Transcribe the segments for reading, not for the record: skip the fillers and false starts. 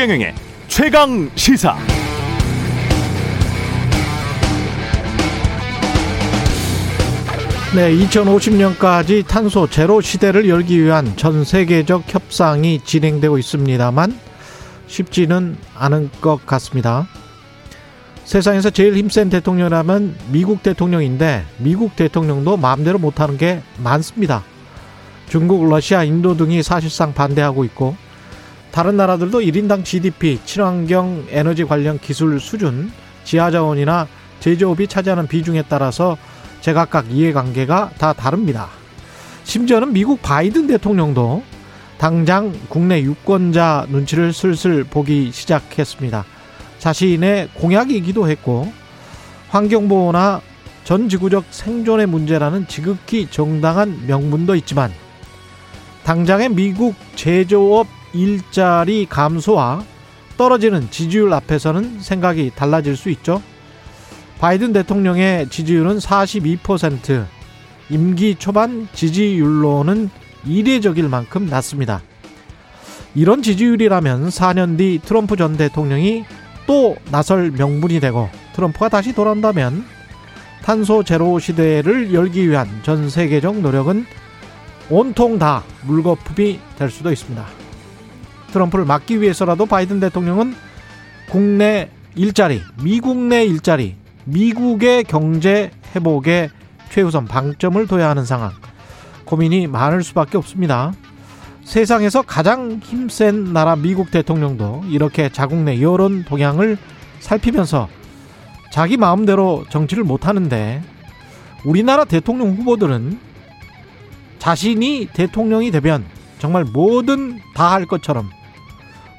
최경영의 최강시사. 네, 2050년까지 탄소 제로 시대를 열기 위한 전 세계적 협상이 진행되고 있습니다만 쉽지는 않은 것 같습니다. 세상에서 제일 힘센 대통령이라면 미국 대통령인데 미국 대통령도 마음대로 못하는 게 많습니다. 중국, 러시아, 인도 등이 사실상 반대하고 있고 다른 나라들도 1인당 GDP, 친환경 에너지 관련 기술 수준, 지하자원이나 제조업이 차지하는 비중에 따라서 제각각 이해관계가 다 다릅니다. 심지어는 미국 바이든 대통령도 당장 국내 유권자 눈치를 슬슬 보기 시작했습니다. 자신의 공약이기도 했고 환경보호나 전 지구적 생존의 문제라는 지극히 정당한 명분도 있지만 당장의 미국 제조업 일자리 감소와 떨어지는 지지율 앞에서는 생각이 달라질 수 있죠. 바이든 대통령의 지지율은 42%, 임기 초반 지지율로는 이례적일 만큼 낮습니다. 이런 지지율이라면 4년 뒤 트럼프 전 대통령이 또 나설 명분이 되고 트럼프가 다시 돌아온다면 탄소 제로 시대를 열기 위한 전 세계적 노력은 온통 다 물거품이 될 수도 있습니다. 트럼프를 막기 위해서라도 바이든 대통령은 국내 일자리, 미국 내 일자리, 미국의 경제 회복에 최우선 방점을 둬야 하는 상황, 고민이 많을 수밖에 없습니다. 세상에서 가장 힘센 나라 미국 대통령도 이렇게 자국 내 여론 동향을 살피면서 자기 마음대로 정치를 못하는데 우리나라 대통령 후보들은 자신이 대통령이 되면 정말 뭐든 다 할 것처럼,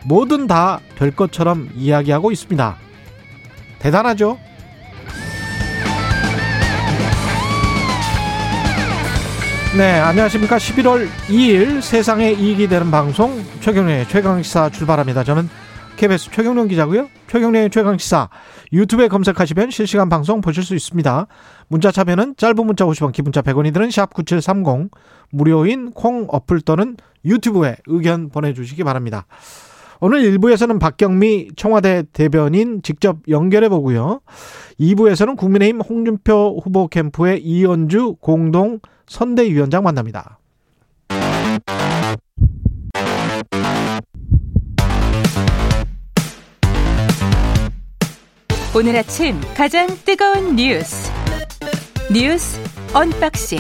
뭐든 다 될 것처럼 이야기하고 있습니다. 대단하죠? 네, 안녕하십니까. 11월 2일 세상에 이익이 되는 방송 최경련의 최강시사 출발합니다. 저는 KBS 최경련 기자고요. 최경련의 최강시사 유튜브에 검색하시면 실시간 방송 보실 수 있습니다. 문자 참여는 짧은 문자 50원, 기본자 100원이 드는 샵9730, 무료인 콩 어플 또는 유튜브에 의견 보내주시기 바랍니다. 오늘 1부에서는 박경미 청와대 대변인 직접 연결해보고요. 2부에서는 국민의힘 홍준표 후보 캠프의 이현주 공동 선대위원장 만납니다. 오늘 아침 가장 뜨거운 뉴스 언박싱.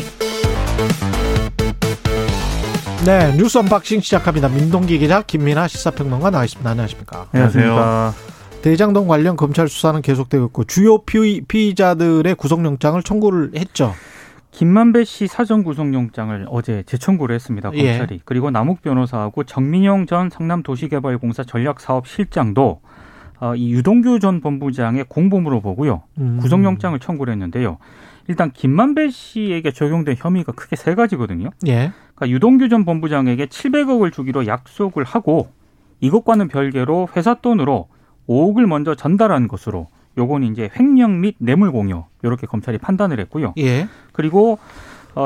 네, 뉴스 언박싱 시작합니다. 민동기 기자, 김민하 시사평론가 나와 있습니다. 안녕하십니까? 안녕하세요. 대장동 관련 검찰 수사는 계속되고 있고 주요 피의자들의 구속영장을 청구를 했죠. 김만배 씨 사전 구속영장을 어제 재청구를 했습니다. 검찰이. 예. 그리고 남욱 변호사하고 정민용 전 성남도시개발공사 전략사업실장도 이 유동규 전 본부장의 공범으로 보고요. 구속영장을 청구를 했는데요. 일단 김만배 씨에게 적용된 혐의가 크게 세 가지거든요. 예. 그러니까 유동규 전 본부장에게 700억을 주기로 약속을 하고 이것과는 별개로 회사 돈으로 5억을 먼저 전달한 것으로, 요건 이제 횡령 및 뇌물 공여, 이렇게 검찰이 판단을 했고요. 예. 그리고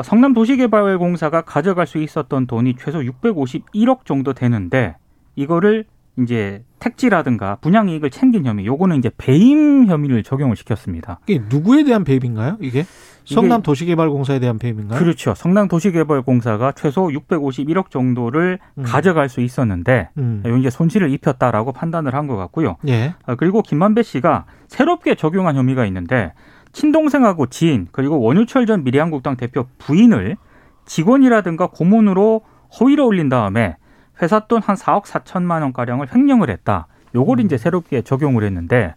성남도시개발공사가 가져갈 수 있었던 돈이 최소 651억 정도 되는데 이거를 이제 택지라든가 분양이익을 챙긴 혐의, 요거는 이제 배임 혐의를 적용을 시켰습니다. 이게 누구에 대한 배임인가요? 이게 성남도시개발공사에 대한 배임인가요? 그렇죠. 성남도시개발공사가 최소 651억 정도를 가져갈 수 있었는데 이제 손실을 입혔다라고 판단을 한 것 같고요. 예. 그리고 김만배 씨가 새롭게 적용한 혐의가 있는데 친동생하고 지인, 그리고 원유철 전 미래한국당 대표 부인을 직원이라든가 고문으로 허위로 올린 다음에 회사 돈 한 4억 4천만 원가량을 횡령을 했다. 요걸 이제 새롭게 적용을 했는데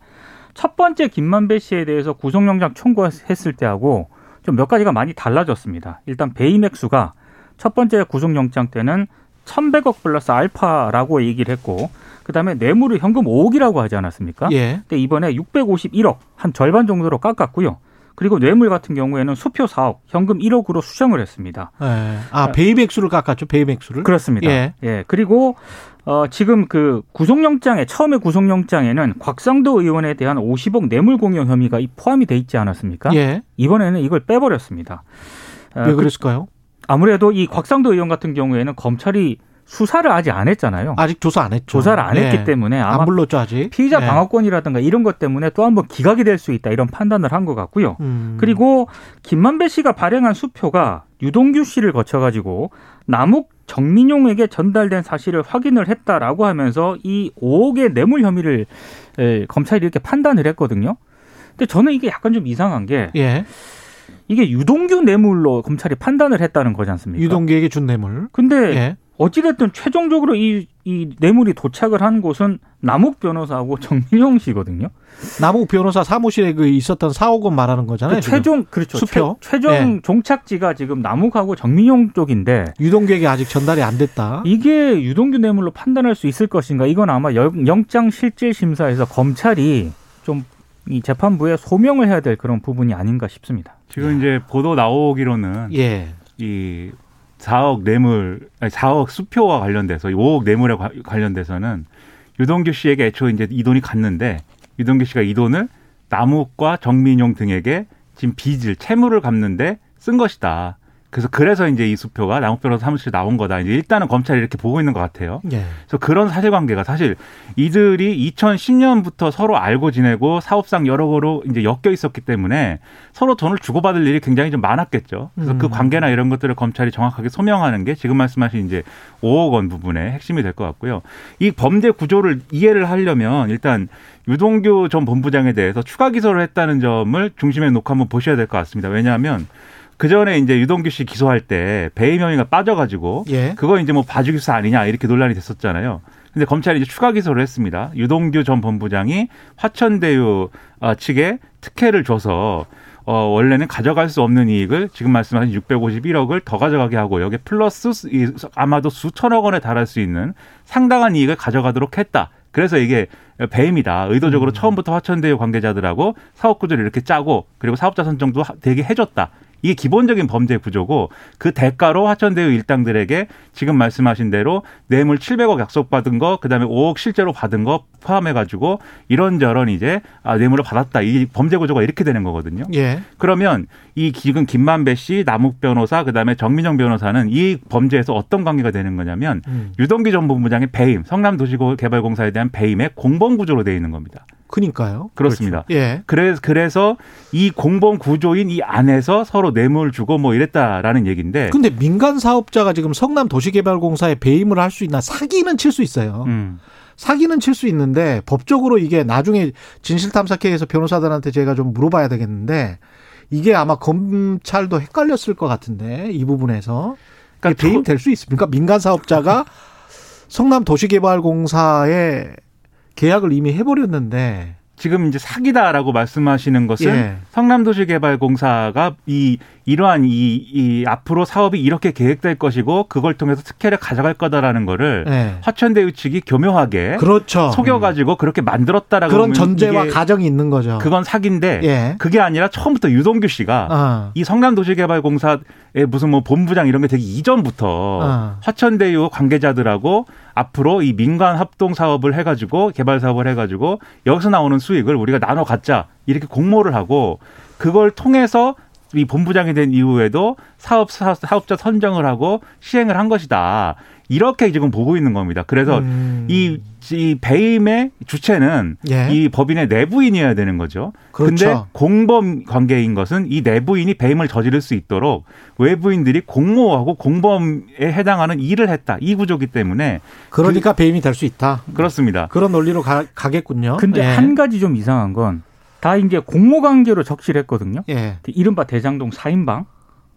첫 번째 김만배 씨에 대해서 구속영장 청구했을 때하고 좀 몇 가지가 많이 달라졌습니다. 일단 배임 액수가 첫 번째 구속영장 때는 1,100억 플러스 알파라고 얘기를 했고 그다음에 뇌물을 현금 5억이라고 하지 않았습니까? 예. 근데 이번에 651억, 한 절반 정도로 깎았고요. 그리고 뇌물 같은 경우에는 수표 4억, 현금 1억으로 수정을 했습니다. 예. 아, 배임 액수를 깎았죠, 배임 액수를? 그렇습니다. 예. 예. 그리고 지금 그 구속영장에, 처음에 구속영장에는 곽상도 의원에 대한 50억 뇌물 공여 혐의가 포함이 돼 있지 않았습니까? 예. 이번에는 이걸 빼버렸습니다. 왜 그랬을까요? 아무래도 이 곽상도 의원 같은 경우에는 검찰이 수사를 아직 안 했잖아요. 아직 조사 안 했죠. 조사를 안 했기 때문에 아마 안 불렀죠, 아직. 피의자 방어권이라든가 이런 것 때문에 또 한 번 기각이 될 수 있다 이런 판단을 한 것 같고요. 그리고 김만배 씨가 발행한 수표가 유동규 씨를 거쳐가지고 남욱 정민용에게 전달된 사실을 확인을 했다라고 하면서 이 5억의 뇌물 혐의를 검찰이 이렇게 판단을 했거든요. 근데 저는 이게 약간 좀 이상한 게 이게 유동규 뇌물로 검찰이 판단을 했다는 거지 않습니까? 유동규에게 준 뇌물. 근데 어찌됐든 최종적으로 이 뇌물이 도착을 한 곳은 남욱 변호사하고 정민용 씨거든요. 남욱 변호사 사무실에 그 있었던 4억 원 말하는 거잖아요. 수표. 최종 종착지가 지금 남욱하고 정민용 쪽인데. 유동규에게 아직 전달이 안 됐다. 이게 유동규 뇌물로 판단할 수 있을 것인가. 이건 아마 영장실질심사에서 검찰이 좀 이 재판부에 소명을 해야 될 그런 부분이 아닌가 싶습니다. 지금 이제 보도 나오기로는 이 4억 뇌물, 아니 4억 수표와 관련돼서 5억 뇌물에 관련돼서는 유동규 씨에게 애초에 이제 이 돈이 갔는데 유동규 씨가 이 돈을 남욱과 정민용 등에게 지금 빚을 채무를 갚는데 쓴 것이다. 그래서 이제 이 수표가 남욱 변호사 사무실 나온 거다. 이제 일단은 검찰이 이렇게 보고 있는 것 같아요. 그래서 그런 사실관계가 사실 이들이 2010년부터 서로 알고 지내고 사업상 여러 거로 이제 엮여 있었기 때문에 서로 돈을 주고받을 일이 굉장히 좀 많았겠죠. 그래서 그 관계나 이런 것들을 검찰이 정확하게 소명하는 게 지금 말씀하신 이제 5억 원 부분의 핵심이 될 것 같고요. 이 범죄 구조를 이해를 하려면 일단 유동규 전 본부장에 대해서 추가 기소를 했다는 점을 중심에 놓고 한번 보셔야 될 것 같습니다. 왜냐하면 그 전에 이제 유동규 씨 기소할 때 배임 혐의가 빠져가지고 그거 이제 뭐 봐주기 수사 아니냐 이렇게 논란이 됐었잖아요. 근데 검찰이 이제 추가 기소를 했습니다. 유동규 전 본부장이 화천대유 측에 특혜를 줘서 원래는 가져갈 수 없는 이익을 지금 말씀하신 651억을 더 가져가게 하고 여기에 플러스 아마도 수천억 원에 달할 수 있는 상당한 이익을 가져가도록 했다. 그래서 이게 배임이다. 의도적으로 처음부터 화천대유 관계자들하고 사업구조를 이렇게 짜고 그리고 사업자 선정도 되게 해줬다. 이게 기본적인 범죄 구조고 그 대가로 화천대유 일당들에게 지금 말씀하신 대로 뇌물 700억 약속받은 거 그다음에 5억 실제로 받은 거 포함해가지고 이런저런 이제 뇌물을 받았다. 이 범죄 구조가 이렇게 되는 거거든요. 그러면 이 지금 김만배 씨, 남욱 변호사 그다음에 정민영 변호사는 이 범죄에서 어떤 관계가 되는 거냐면 유동규 전 본부장의 배임, 성남도시개발공사에 대한 배임의 공범 구조로 되어 있는 겁니다. 그러니까요. 그렇습니다. 그렇죠. 그래서 이 공범 구조인 이 안에서 서로 뇌물 주고 뭐 이랬다라는 얘기인데. 근데 민간 사업자가 지금 성남도시개발공사에 배임을 할 수 있나? 사기는 칠 수 있어요. 사기는 칠 수 있는데 법적으로 이게 나중에 진실탐사회에서 변호사들한테 제가 좀 물어봐야 되겠는데 이게 아마 검찰도 헷갈렸을 것 같은데 이 부분에서. 그러니까 배임 될 수 있습니까? 민간 사업자가 성남도시개발공사에 계약을 이미 해버렸는데 지금 이제 사기다라고 말씀하시는 것은 성남도시개발공사가 이러한 앞으로 사업이 이렇게 계획될 것이고 그걸 통해서 특혜를 가져갈 거다라는 거를 화천대유 측이 교묘하게 속여가지고 그렇게 만들었다라고 그런 전제와 가정이 있는 거죠. 그건 사기인데 그게 아니라 처음부터 유동규 씨가 이 성남도시개발공사의 무슨 뭐 본부장 이런 게 되기 이전부터 화천대유 관계자들하고 앞으로 이 민간 합동 사업을 해가지고 개발 사업을 해가지고 여기서 나오는 수익을 우리가 나눠 갖자 이렇게 공모를 하고 그걸 통해서 이 본부장이 된 이후에도 사업자 선정을 하고 시행을 한 것이다. 이렇게 지금 보고 있는 겁니다. 그래서 이 배임의 주체는 이 법인의 내부인이어야 되는 거죠. 그런데 공범 관계인 것은 이 내부인이 배임을 저지를 수 있도록 외부인들이 공모하고 공범에 해당하는 일을 했다. 이 구조기 때문에. 그러니까 배임이 될 수 있다. 그렇습니다. 그런 논리로 가겠군요. 근데 한 가지 좀 이상한 건 다 이제 공모 관계로 적시를 했거든요. 이른바 대장동 4인방,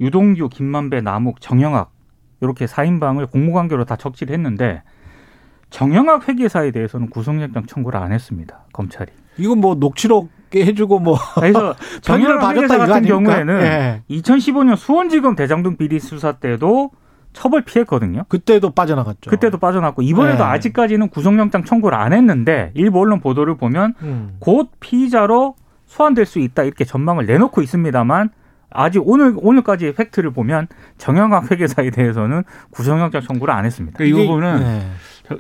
유동규, 김만배, 남욱, 정영학 이렇게 4인방을 공모 관계로 다 적시를 했는데 정영학 회계사에 대해서는 구속영장 청구를 안 했습니다. 검찰이. 이건 뭐 녹취록 해주고 뭐. 그래서 정영학 회계사 같은 경우에는 2015년 수원지검 대장동 비리 수사 때도 처벌 피했거든요. 그때도 빠져나갔고 이번에도 아직까지는 구속영장 청구를 안 했는데 일부 언론 보도를 보면 곧 피의자로 소환될 수 있다 이렇게 전망을 내놓고 있습니다만 아직 오늘까지 팩트를 보면 정영학 회계사에 대해서는 구속영장 청구를 안 했습니다. 그러니까 이 부분은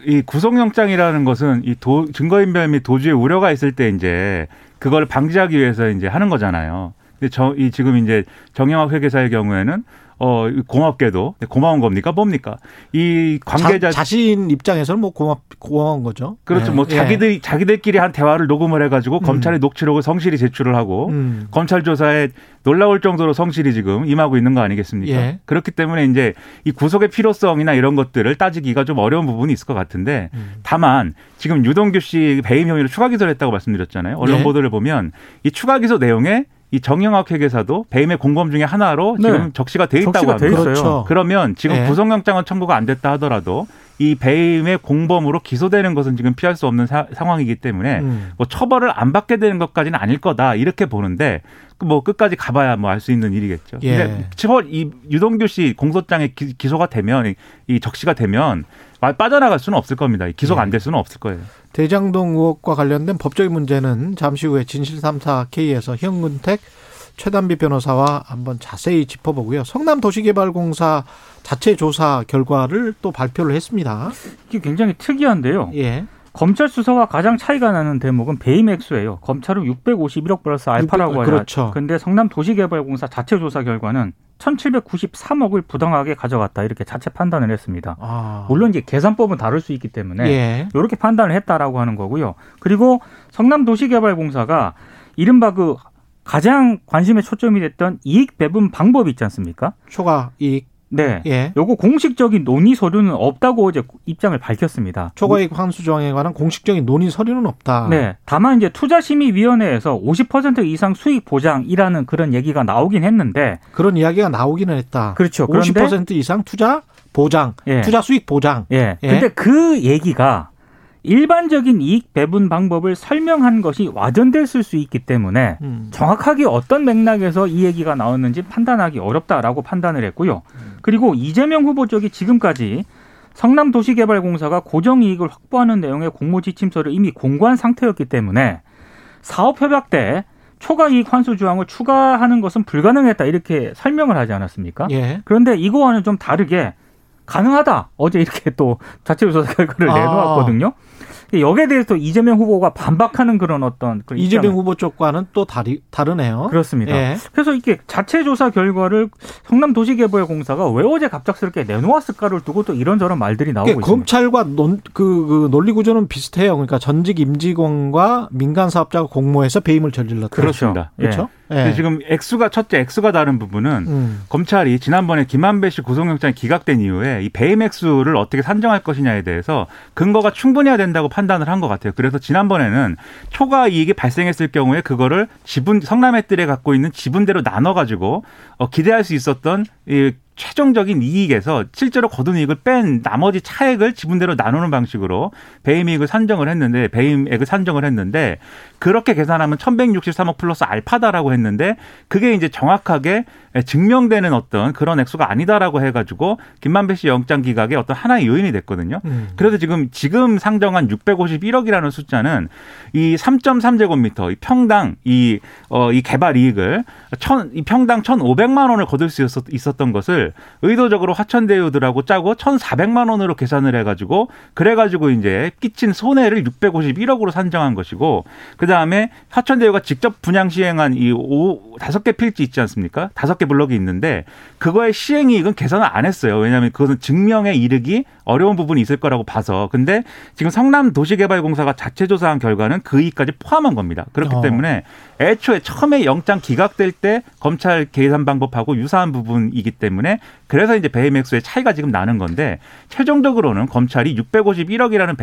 이 구속영장이라는 것은 이 증거인멸 및 도주의 우려가 있을 때 이제 그걸 방지하기 위해서 이제 하는 거잖아요. 근데 지금 이제 정영학 회계사의 경우에는 고맙게도 고마운 겁니까 뭡니까? 이 관계자 자신 입장에서는 뭐 고마운 거죠. 그렇죠. 네. 뭐 자기들끼리 한 대화를 녹음을 해가지고 검찰의 녹취록을 성실히 제출을 하고 검찰 조사에 놀라울 정도로 성실히 지금 임하고 있는 거 아니겠습니까? 예. 그렇기 때문에 이제 이 구속의 필요성이나 이런 것들을 따지기가 좀 어려운 부분이 있을 것 같은데 다만 지금 유동규 씨 배임 혐의로 추가 기소를 했다고 말씀드렸잖아요. 언론 예. 보도를 보면 이 추가 기소 내용에 이 정영학 회계사도 배임의 공범 중에 하나로 네. 지금 적시가 돼 있다고 합니다. 그렇죠. 그러면 지금 네. 구속영장은 청구가 안 됐다 하더라도 이 배임의 공범으로 기소되는 것은 지금 피할 수 없는 상황이기 때문에 뭐 처벌을 안 받게 되는 것까지는 아닐 거다 이렇게 보는데 뭐 끝까지 가봐야 뭐 알 수 있는 일이겠죠. 예. 근데 이 유동규 씨 공소장에 기소가 되면 이 적시가 되면 빠져나갈 수는 없을 겁니다. 기소가 안 될 수는 없을 거예요. 대장동 의혹과 관련된 법적인 문제는 잠시 후에 진실3사 K에서 현근택 최단비 변호사와 한번 자세히 짚어보고요. 성남도시개발공사 자체 조사 결과를 또 발표를 했습니다. 이게 굉장히 특이한데요. 예. 검찰 수사와 가장 차이가 나는 대목은 배임 액수예요. 검찰은 651억 플러스 알파라고 하죠. 그렇죠. 그런데 성남도시개발공사 자체 조사 결과는 1,793억을 부당하게 가져갔다 이렇게 자체 판단을 했습니다. 아. 물론 이제 계산법은 다를 수 있기 때문에 예. 이렇게 판단을 했다라고 하는 거고요. 그리고 성남도시개발공사가 이른바 그 가장 관심의 초점이 됐던 이익 배분 방법이 있지 않습니까? 초과 이익. 네, 예. 요거 공식적인 논의 서류는 없다고 어제 입장을 밝혔습니다. 초과이익 환수조항에 관한 공식적인 논의 서류는 없다. 네, 다만 이제 투자심의위원회에서 50% 이상 수익 보장이라는 그런 얘기가 나오긴 했는데 그런 이야기가 나오기는 했다. 그렇죠. 그런데 50% 이상 투자 보장, 예. 투자 수익 보장. 예. 예. 근데 그 얘기가 일반적인 이익 배분 방법을 설명한 것이 와전됐을 수 있기 때문에 정확하게 어떤 맥락에서 이 얘기가 나왔는지 판단하기 어렵다라고 판단을 했고요. 그리고 이재명 후보 쪽이 지금까지 성남도시개발공사가 고정이익을 확보하는 내용의 공모지침서를 이미 공고한 상태였기 때문에 사업협약 때 초과이익 환수 조항을 추가하는 것은 불가능했다 이렇게 설명을 하지 않았습니까? 예. 그런데 이거와는 좀 다르게 가능하다. 어제 이렇게 또 자체 조사 결과를 내놓았거든요. 여기에 대해서 이재명 후보가 반박하는 그런 어떤 그런 이재명 후보 쪽과는 또 다르네요. 그렇습니다. 예. 그래서 이렇게 자체 조사 결과를 성남도시개발공사가 왜 어제 갑작스럽게 내놓았을까를 두고 또 이런저런 말들이 나오고 있습니다. 검찰과 그 논리 구조는 비슷해요. 그러니까 전직 임직원과 민간 사업자가 공모해서 배임을 저질렀다. 그렇습니다. 그렇죠. 예. 근데 지금 액수가 첫째 액수가 다른 부분은 검찰이 지난번에 김만배 씨 구속영장이 기각된 이후에 이 배임 액수를 어떻게 산정할 것이냐에 대해서 근거가 충분해야 된다고 판단을 한 것 같아요. 그래서 지난번에는 초과 이익이 발생했을 경우에 그거를 성남햇들에 갖고 있는 지분대로 나눠가지고 기대할 수 있었던 이 최종적인 이익에서 실제로 거둔 이익을 뺀 나머지 차액을 지분대로 나누는 방식으로 배임액을 산정을 했는데 그렇게 계산하면 1,163억 플러스 알파다라고 했는데 그게 이제 정확하게 증명되는 어떤 그런 액수가 아니다라고 해가지고 김만배 씨 영장 기각의 어떤 하나의 요인이 됐거든요. 그래서 지금 상정한 651억이라는 숫자는 이 3.3제곱미터 평당 이 개발 이익을 이 평당 1,500만 원을 거둘 수 있었던 것을 의도적으로 화천대유들하고 짜고 1,400만 원으로 계산을 해가지고 그래가지고 이제 끼친 손해를 651억으로 산정한 것이고 그 다음에 화천대유가 직접 분양 시행한 이 5개 필지 있지 않습니까? 5개 블록이 있는데 그거의 시행이익은 계산을 안 했어요. 왜냐하면 그것은 증명에 이르기 어려운 부분이 있을 거라고 봐서 근데 지금 성남도시개발공사가 자체 조사한 결과는 그 이익까지 포함한 겁니다. 그렇기 때문에 애초에 처음에 영장 기각될 때 검찰 계산 방법하고 유사한 부분이기 때문에 그래서 이제 배임 액수의 차이가 지금 나는 건데 최종적으로는 검찰이 651억이라는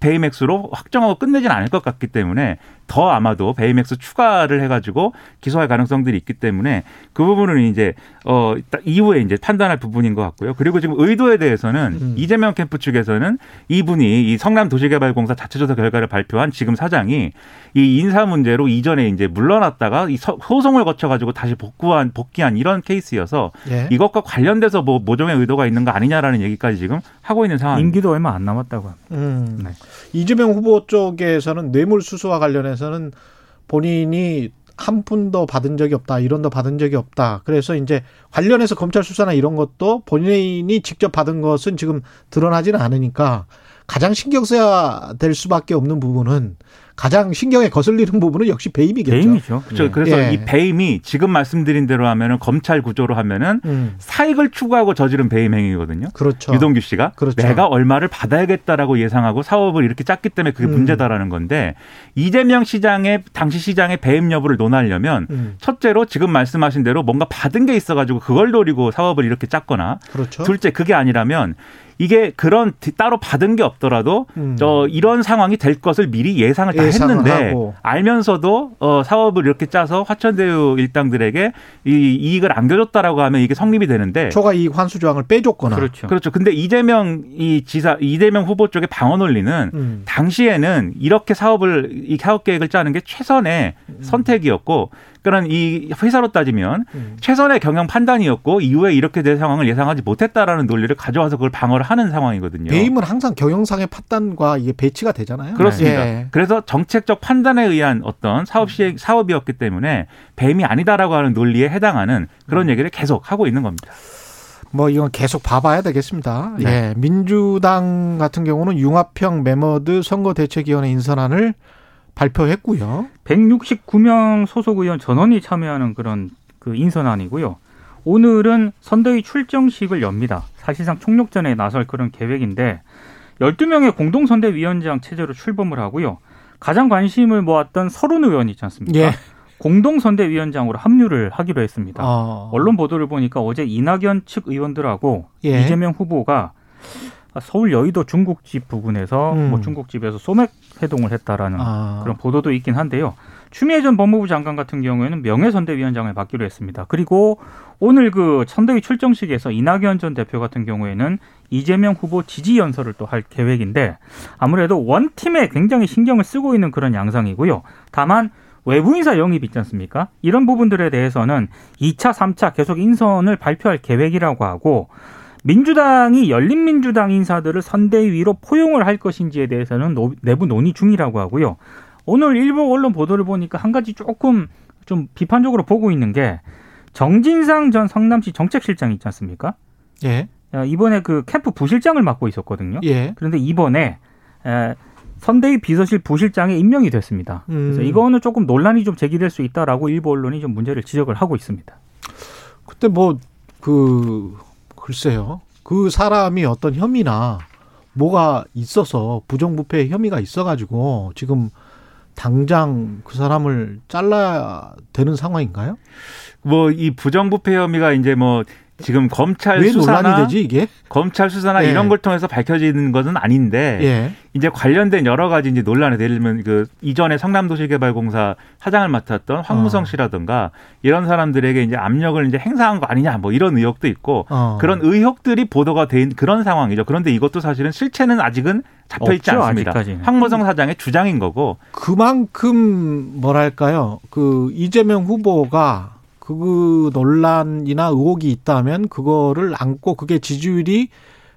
배임 액수로 확정하고 끝내진 않을 것 같기 때문에 더 아마도 배임 액수 추가를 해가지고 기소할 가능성들이 있기 때문에 그 부분은 이제 이후에 이제 판단할 부분인 것 같고요. 그리고 지금 의도에 대해서는 이재명 캠프 측에서는 이분이 이 성남도시개발공사 자체 조사 결과를 발표한 지금 사장이 이 인사 문제로 이전에 이제 물러났다가 이 소송을 거쳐가지고 다시 복귀한 이런 케이스여서 예. 이것과 관련돼서 뭐 모종의 의도가 있는 거 아니냐라는 얘기까지 지금 하고 있는 상황. 임기도 얼마 안 남았다고 합니다. 네. 이재명 후보 쪽에서는 뇌물수수와 관련해서는 본인이 한 푼도 받은 적이 없다. 1원도 받은 적이 없다. 그래서 이제 관련해서 검찰 수사나 이런 것도 본인이 직접 받은 것은 지금 드러나지는 않으니까 가장 신경 써야 될 수밖에 없는 부분은 가장 신경에 거슬리는 부분은 역시 배임이겠죠. 배임이죠. 그렇죠. 예. 그래서 예. 이 배임이 지금 말씀드린 대로 하면은 검찰 구조로 하면은 사익을 추구하고 저지른 배임 행위거든요. 그렇죠. 유동규 씨가 그렇죠. 내가 얼마를 받아야겠다라고 예상하고 사업을 이렇게 짰기 때문에 그게 문제다라는 건데 이재명 시장의 당시 시장의 배임 여부를 논하려면 첫째로 지금 말씀하신 대로 뭔가 받은 게 있어가지고 그걸 노리고 사업을 이렇게 짰거나 그렇죠. 둘째 그게 아니라면. 이게 그런 따로 받은 게 없더라도 저 이런 상황이 될 것을 미리 예상을 했는데 하고. 알면서도 사업을 이렇게 짜서 화천대유 일당들에게 이 이익을 안겨줬다라고 하면 이게 성립이 되는데 초과 이익 환수 조항을 빼줬거나 그렇죠. 그렇죠. 근데 이재명 후보 쪽의 방어 논리는 당시에는 이렇게 이 사업 계획을 짜는 게 최선의 선택이었고. 그런 이 회사로 따지면 최선의 경영 판단이었고 이후에 이렇게 될 상황을 예상하지 못했다라는 논리를 가져와서 그걸 방어를 하는 상황이거든요. 배임은 항상 경영상의 판단과 이게 배치가 되잖아요. 그렇습니다. 예. 그래서 정책적 판단에 의한 어떤 사업이었기 때문에 배임이 아니다라고 하는 논리에 해당하는 그런 얘기를 계속 하고 있는 겁니다. 뭐 이건 계속 봐봐야 되겠습니다. 네. 예. 민주당 같은 경우는 융합형 메머드 선거대책위원회 인선안을 발표했고요. 169명 소속 의원 전원이 참여하는 그런 그 인선안이고요. 오늘은 선대위 출정식을 엽니다. 사실상 총력전에 나설 그런 계획인데 12명의 공동선대위원장 체제로 출범을 하고요. 가장 관심을 모았던 서른 의원이 있지 않습니까? 예. 공동선대위원장으로 합류를 하기로 했습니다. 언론 보도를 보니까 어제 이낙연 측 의원들하고 예. 이재명 후보가 서울 여의도 중국집 부근에서 뭐 중국집에서 소맥 회동을 했다라는 그런 보도도 있긴 한데요. 추미애 전 법무부 장관 같은 경우에는 명예선대위원장을 맡기로 했습니다. 그리고 오늘 그 선대위 출정식에서 이낙연 전 대표 같은 경우에는 이재명 후보 지지 연설을 또 할 계획인데 아무래도 원팀에 굉장히 신경을 쓰고 있는 그런 양상이고요. 다만 외부인사 영입 있지 않습니까? 이런 부분들에 대해서는 2차, 3차 계속 인선을 발표할 계획이라고 하고 민주당이 열린민주당 인사들을 선대위로 포용을 할 것인지에 대해서는 내부 논의 중이라고 하고요. 오늘 일부 언론 보도를 보니까 한 가지 조금 좀 비판적으로 보고 있는 게 정진상 전 성남시 정책실장 있지 않습니까? 예. 이번에 그 캠프 부실장을 맡고 있었거든요. 예. 그런데 이번에 선대위 비서실 부실장에 임명이 됐습니다. 그래서 이거는 조금 논란이 좀 제기될 수 있다라고 일부 언론이 좀 문제를 지적을 하고 있습니다. 그때 글쎄요. 그 사람이 어떤 혐의나 뭐가 있어서 부정부패 혐의가 있어가지고 지금 당장 그 사람을 잘라야 되는 상황인가요? 뭐 이 부정부패 혐의가 이제 뭐 지금 검찰 수사나 왜 논란이 되지 이게? 검찰 수사나 예. 이런 걸 통해서 밝혀지는 것은 아닌데 예. 이제 관련된 여러 가지 이제 논란에 예를 들면 그 이전에 성남도시개발공사 사장을 맡았던 황무성 씨라든가 이런 사람들에게 이제 압력을 이제 행사한 거 아니냐 뭐 이런 의혹도 있고 그런 의혹들이 보도가 된 그런 상황이죠. 그런데 이것도 사실은 실체는 아직은 잡혀 있지 않습니다. 아직까지는. 황무성 사장의 주장인 거고 그만큼 뭐랄까요? 그 이재명 후보가 그 논란이나 의혹이 있다면 그거를 안고 그게 지지율이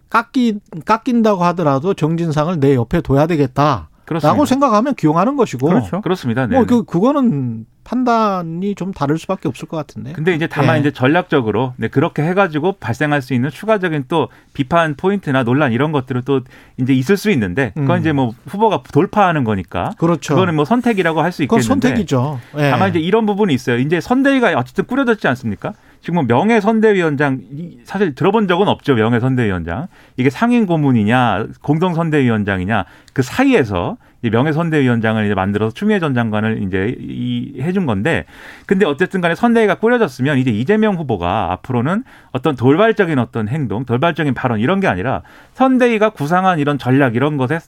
깎인다고 하더라도 정진상을 내 옆에 둬야 되겠다라고 그렇습니다. 생각하면 기용하는 것이고 그렇죠. 그렇습니다. 뭐 그거는 판단이 좀 다를 수밖에 없을 것 같은데. 근데 이제 다만 예. 이제 전략적으로 그렇게 해가지고 발생할 수 있는 추가적인 또 비판 포인트나 논란 이런 것들은 또 이제 있을 수 있는데 그건 이제 뭐 후보가 돌파하는 거니까. 그렇죠. 그거는 뭐 선택이라고 할 수 있겠는데. 그건 선택이죠. 예. 다만 이제 이런 부분이 있어요. 이제 선대위가 어쨌든 꾸려졌지 않습니까? 지금 명예선대위원장 사실 들어본 적은 없죠. 명예선대위원장. 이게 상임 고문이냐 공동선대위원장이냐 그 사이에서 명예선대위원장을 이제 만들어서 추미애 전 장관을 이제 해준 건데 근데 어쨌든 간에 선대위가 꾸려졌으면 이제 이재명 후보가 앞으로는 어떤 돌발적인 어떤 행동, 돌발적인 발언 이런 게 아니라 선대위가 구상한 이런 전략 이런 것에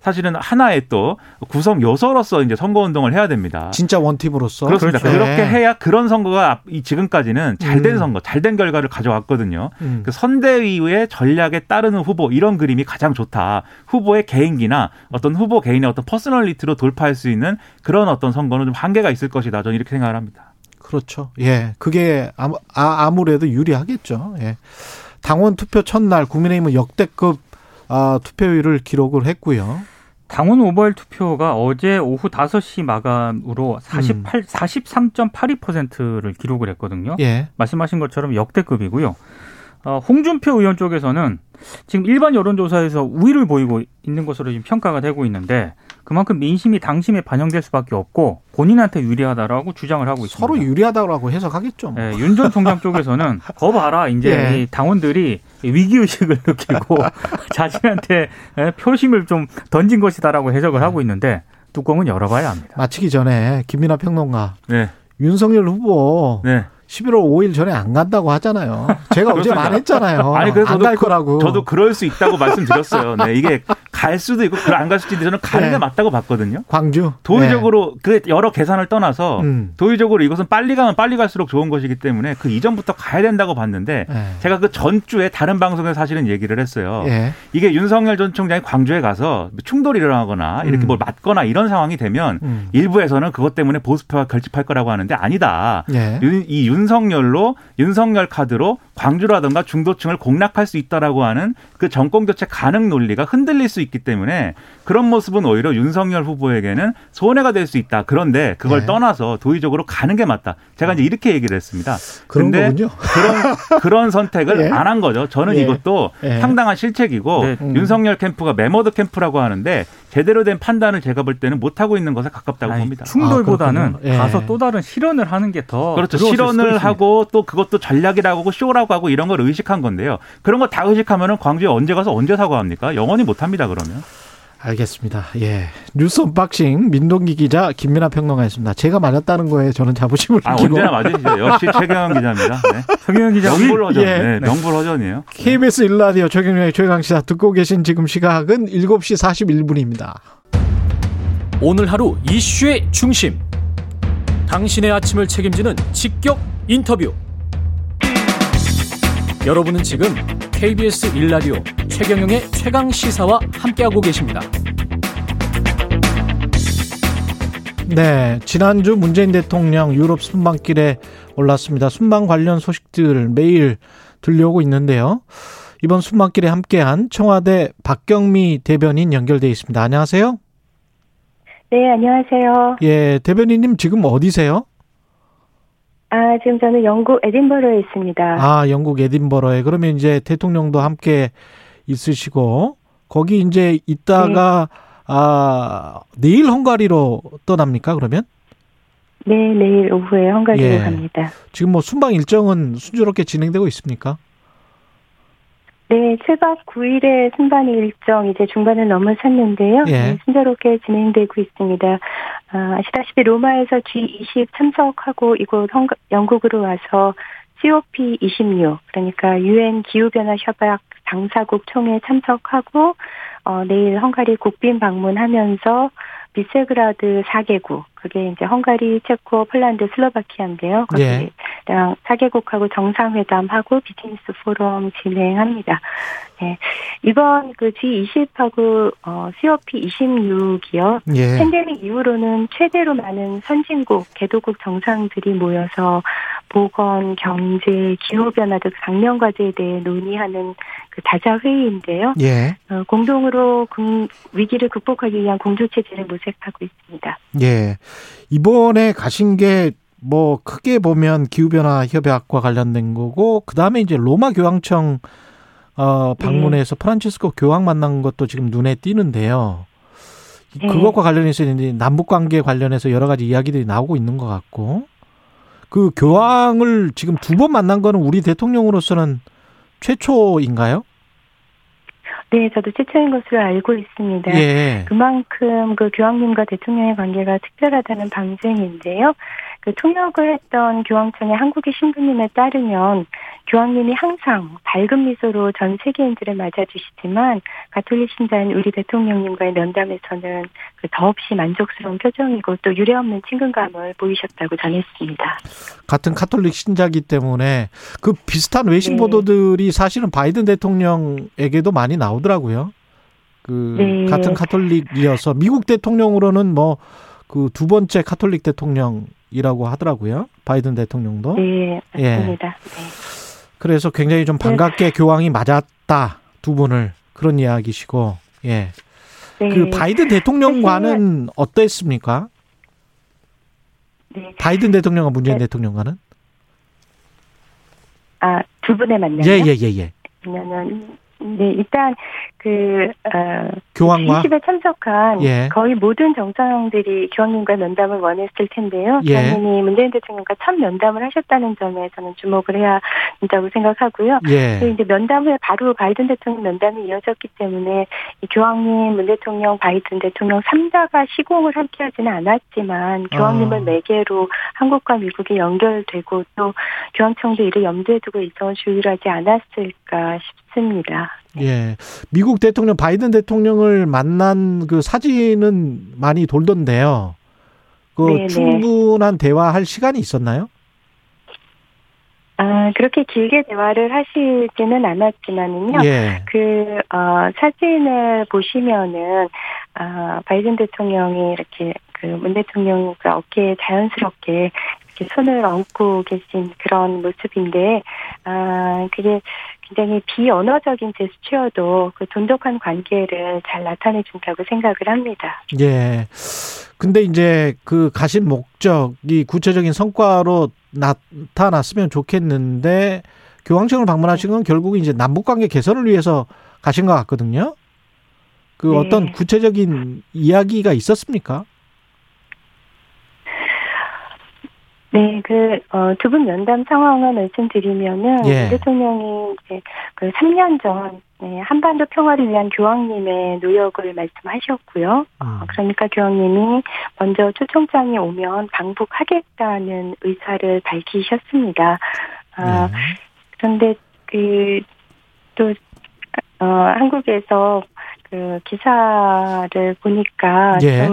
사실은 하나의 또 구성 요소로서 이제 선거운동을 해야 됩니다. 진짜 원팀으로서. 그렇습니다. 그렇죠. 그렇게 해야 그런 선거가 지금까지는 잘된 선거, 잘된 결과를 가져왔거든요. 그 선대위의 전략에 따르는 후보 이런 그림이 가장 좋다. 후보의 개인기나 어떤 후보 개인의 어떤 퍼스널리티로 돌파할 수 있는 그런 어떤 선거는 좀 한계가 있을 것이다. 저는 이렇게 생각을 합니다. 그렇죠. 예, 그게 아무래도 유리하겠죠. 예. 당원 투표 첫날 국민의힘은 역대급 투표율을 기록을 했고요. 당원 모바일 투표가 어제 오후 5시 마감으로 43.82%를 기록을 했거든요. 예. 말씀하신 것처럼 역대급이고요. 홍준표 의원 쪽에서는 지금 일반 여론조사에서 우위를 보이고 있는 것으로 지금 평가가 되고 있는데 그만큼 민심이 당심에 반영될 수밖에 없고 본인한테 유리하다라고 주장을 하고 있습니다. 서로 유리하다고 해석하겠죠. 네, 윤 전 총장 쪽에서는 거 봐라 이제 예. 이 당원들이 위기의식을 느끼고 자신한테 표심을 좀 던진 것이다라고 해석을 하고 있는데 뚜껑은 열어봐야 합니다. 마치기 전에 김민하 평론가 네. 윤석열 후보 네. 11월 5일 전에 안 간다고 하잖아요. 제가 어제 말했잖아요. 아니, 그래서 안 갈 거라고. 저도 그럴 수 있다고 말씀드렸어요. 네, 이게 갈 수도 있고 안 갈 수도 있는데 저는 가는 네. 게 맞다고 봤거든요. 광주. 도의적으로 네. 그 여러 계산을 떠나서 도의적으로 이것은 빨리 가면 빨리 갈수록 좋은 것이기 때문에 그 이전부터 가야 된다고 봤는데 네. 제가 그 전주에 다른 방송에서 사실은 얘기를 했어요. 네. 이게 윤석열 전 총장이 광주에 가서 충돌이 일어나거나 이렇게 뭘 맞거나 이런 상황이 되면 일부에서는 그것 때문에 보수표가 결집할 거라고 하는데 아니다. 네. 이 윤석열 카드로 광주라든가 중도층을 공략할 수 있다라고 하는 그 정권교체 가능 논리가 흔들릴 수 있기 때문에 그런 모습은 오히려 윤석열 후보에게는 손해가 될 수 있다. 그런데 그걸 네. 떠나서 도의적으로 가는 게 맞다. 제가 이제 이렇게 얘기를 했습니다. 그런데 그런 선택을 예. 안 한 거죠. 저는 예. 이것도 예. 상당한 실책이고 네. 윤석열 캠프가 메머드 캠프라고 하는데 제대로 된 판단을 제가 볼 때는 못하고 있는 것에 가깝다고 봅니다. 충돌보다는 예. 가서 또 다른 실언을 하는 게 더 그렇죠. 실언을 하고 또 그것도 전략이라고 하고 쇼라고 하고 이런 걸 의식한 건데요. 그런 거 다 의식하면 광주에 언제 가서 언제 사과합니까? 영원히 못합니다. 그러면. 알겠습니다. 예, 뉴스 언박싱 민동기 기자 김민하 평론가였습니다. 제가 맞았다는 거에 저는 자부심을 느끼고. 언제나 맞으시죠. 역시 최경영 기자입니다. 네. 최경영 기자. 명불허전. 예. 네, 명불허전이에요. KBS 1라디오 최경영의 최강시사 듣고 계신 지금 시각은 7시 41분입니다. 오늘 하루 이슈의 중심. 당신의 아침을 책임지는 직격 인터뷰. 여러분은 지금 KBS 1라디오 최경영의 최강시사와 함께하고 계십니다. 네, 지난주 문재인 대통령 유럽 순방길에 올랐습니다. 순방 관련 소식들 매일 들려오고 있는데요. 이번 순방길에 함께한 청와대 박경미 대변인 연결돼 있습니다. 안녕하세요. 네, 안녕하세요. 예, 대변인님 지금 어디세요? 지금 저는 영국 에딘버러에 있습니다. 영국 에딘버러에. 그러면 이제 대통령도 함께 있으시고, 거기 이제 있다가, 네. 내일 헝가리로 떠납니까, 그러면? 네, 내일 오후에 헝가리로 갑니다. 지금 뭐 순방 일정은 순조롭게 진행되고 있습니까? 네, 7박 9일의 순방 일정, 이제 중반을 넘어섰는데요. 네, 순조롭게 진행되고 있습니다. 아시다시피 로마에서 G20 참석하고 이곳 영국으로 와서 COP26, 그러니까 UN 기후변화 협약 당사국 총회 참석하고 내일 헝가리 국빈 방문하면서 비세그라드 4개국, 그게 이제 헝가리, 체코, 폴란드, 슬로바키아인데요. 거기랑 4개국하고 정상회담하고 비즈니스 포럼 진행합니다. 네. 이번 그 G20하고 COP26이요. 예. 팬데믹 이후로는 최대로 많은 선진국, 개도국 정상들이 모여서 보건, 경제, 기후변화 등 각면 과제에 대해 논의하는 그 다자 회의인데요. 예. 공동으로 위기를 극복하기 위한 공조체제를 모색하고 있습니다. 예. 이번에 가신 게 뭐 크게 보면 기후변화 협약과 관련된 거고, 그 다음에 이제 로마 교황청 방문해서 네. 프란치스코 교황 만난 것도 지금 눈에 띄는데요. 네. 그것과 관련해서 이제 남북 관계 관련해서 여러 가지 이야기들이 나오고 있는 것 같고. 그 교황을 지금 2번 만난 거는 우리 대통령으로서는 최초인가요? 네, 저도 최초인 것으로 알고 있습니다. 예. 그만큼 그 교황님과 대통령의 관계가 특별하다는 방증인데요. 그 통역을 했던 교황청의 한국의 신부님에 따르면 교황님이 항상 밝은 미소로 전 세계인들을 맞아주시지만 가톨릭 신자인 우리 대통령님과의 면담에서는 더없이 만족스러운 표정이고 또 유례없는 친근감을 보이셨다고 전했습니다. 같은 가톨릭 신자이기 때문에 그 비슷한 외신 네. 보도들이 사실은 바이든 대통령에게도 많이 나오더라고요. 그 네. 같은 가톨릭이어서 미국 대통령으로는 뭐 그 2번째 가톨릭 대통령이라고 하더라고요. 바이든 대통령도. 네, 맞습니다. 예. 네. 그래서 굉장히 좀 반갑게 네. 교황이 맞았다, 두 분을. 그런 이야기시고, 예. 네. 그 바이든 대통령과는 네. 어땠습니까? 네. 바이든 대통령과 문재인 네. 대통령과는? 두 분의 만남이요? 예. 그러면은 네, 일단 그 교황과 G20에 참석한 예. 거의 모든 정상들이 교황님과 면담을 원했을 텐데요. 예. 교황님이 문재인 대통령과 첫 면담을 하셨다는 점에 저는 주목을 해야 된다고 생각하고요. 예. 이제 면담 후에 바로 바이든 대통령 면담이 이어졌기 때문에 이 교황님, 문 대통령, 바이든 대통령 3자가 시공을 함께하지는 않았지만 교황님을 매개로 한국과 미국이 연결되고 또 교황청도 이를 염두에 두고 일정을 조율하지 않았을까 싶습니다. 예, 미국 대통령 바이든 대통령을 만난 그 사진은 많이 돌던데요. 그 네네. 충분한 대화할 시간이 있었나요? 아, 그렇게 길게 대화를 하시지는 않았지만은요. 예. 그 사진을 보시면은 바이든 대통령이 이렇게 그 문 대통령과 어깨에 자연스럽게 이렇게 손을 얹고 계신 그런 모습인데, 그게 굉장히 비언어적인 제스처도 그 돈독한 관계를 잘 나타내 준다고 생각을 합니다. 예. 근데 이제 그 가신 목적이 구체적인 성과로 나타났으면 좋겠는데, 교황청을 방문하신 건 결국 이제 남북관계 개선을 위해서 가신 것 같거든요. 그 네. 어떤 구체적인 이야기가 있었습니까? 네, 두 분 면담 상황을 말씀드리면은, 예. 대통령이 이제 3년 전, 네, 한반도 평화를 위한 교황님의 노력을 말씀하셨고요. 그러니까 교황님이 먼저 초청장이 오면 방북하겠다는 의사를 밝히셨습니다. 그런데 한국에서 그 기사를 보니까 예.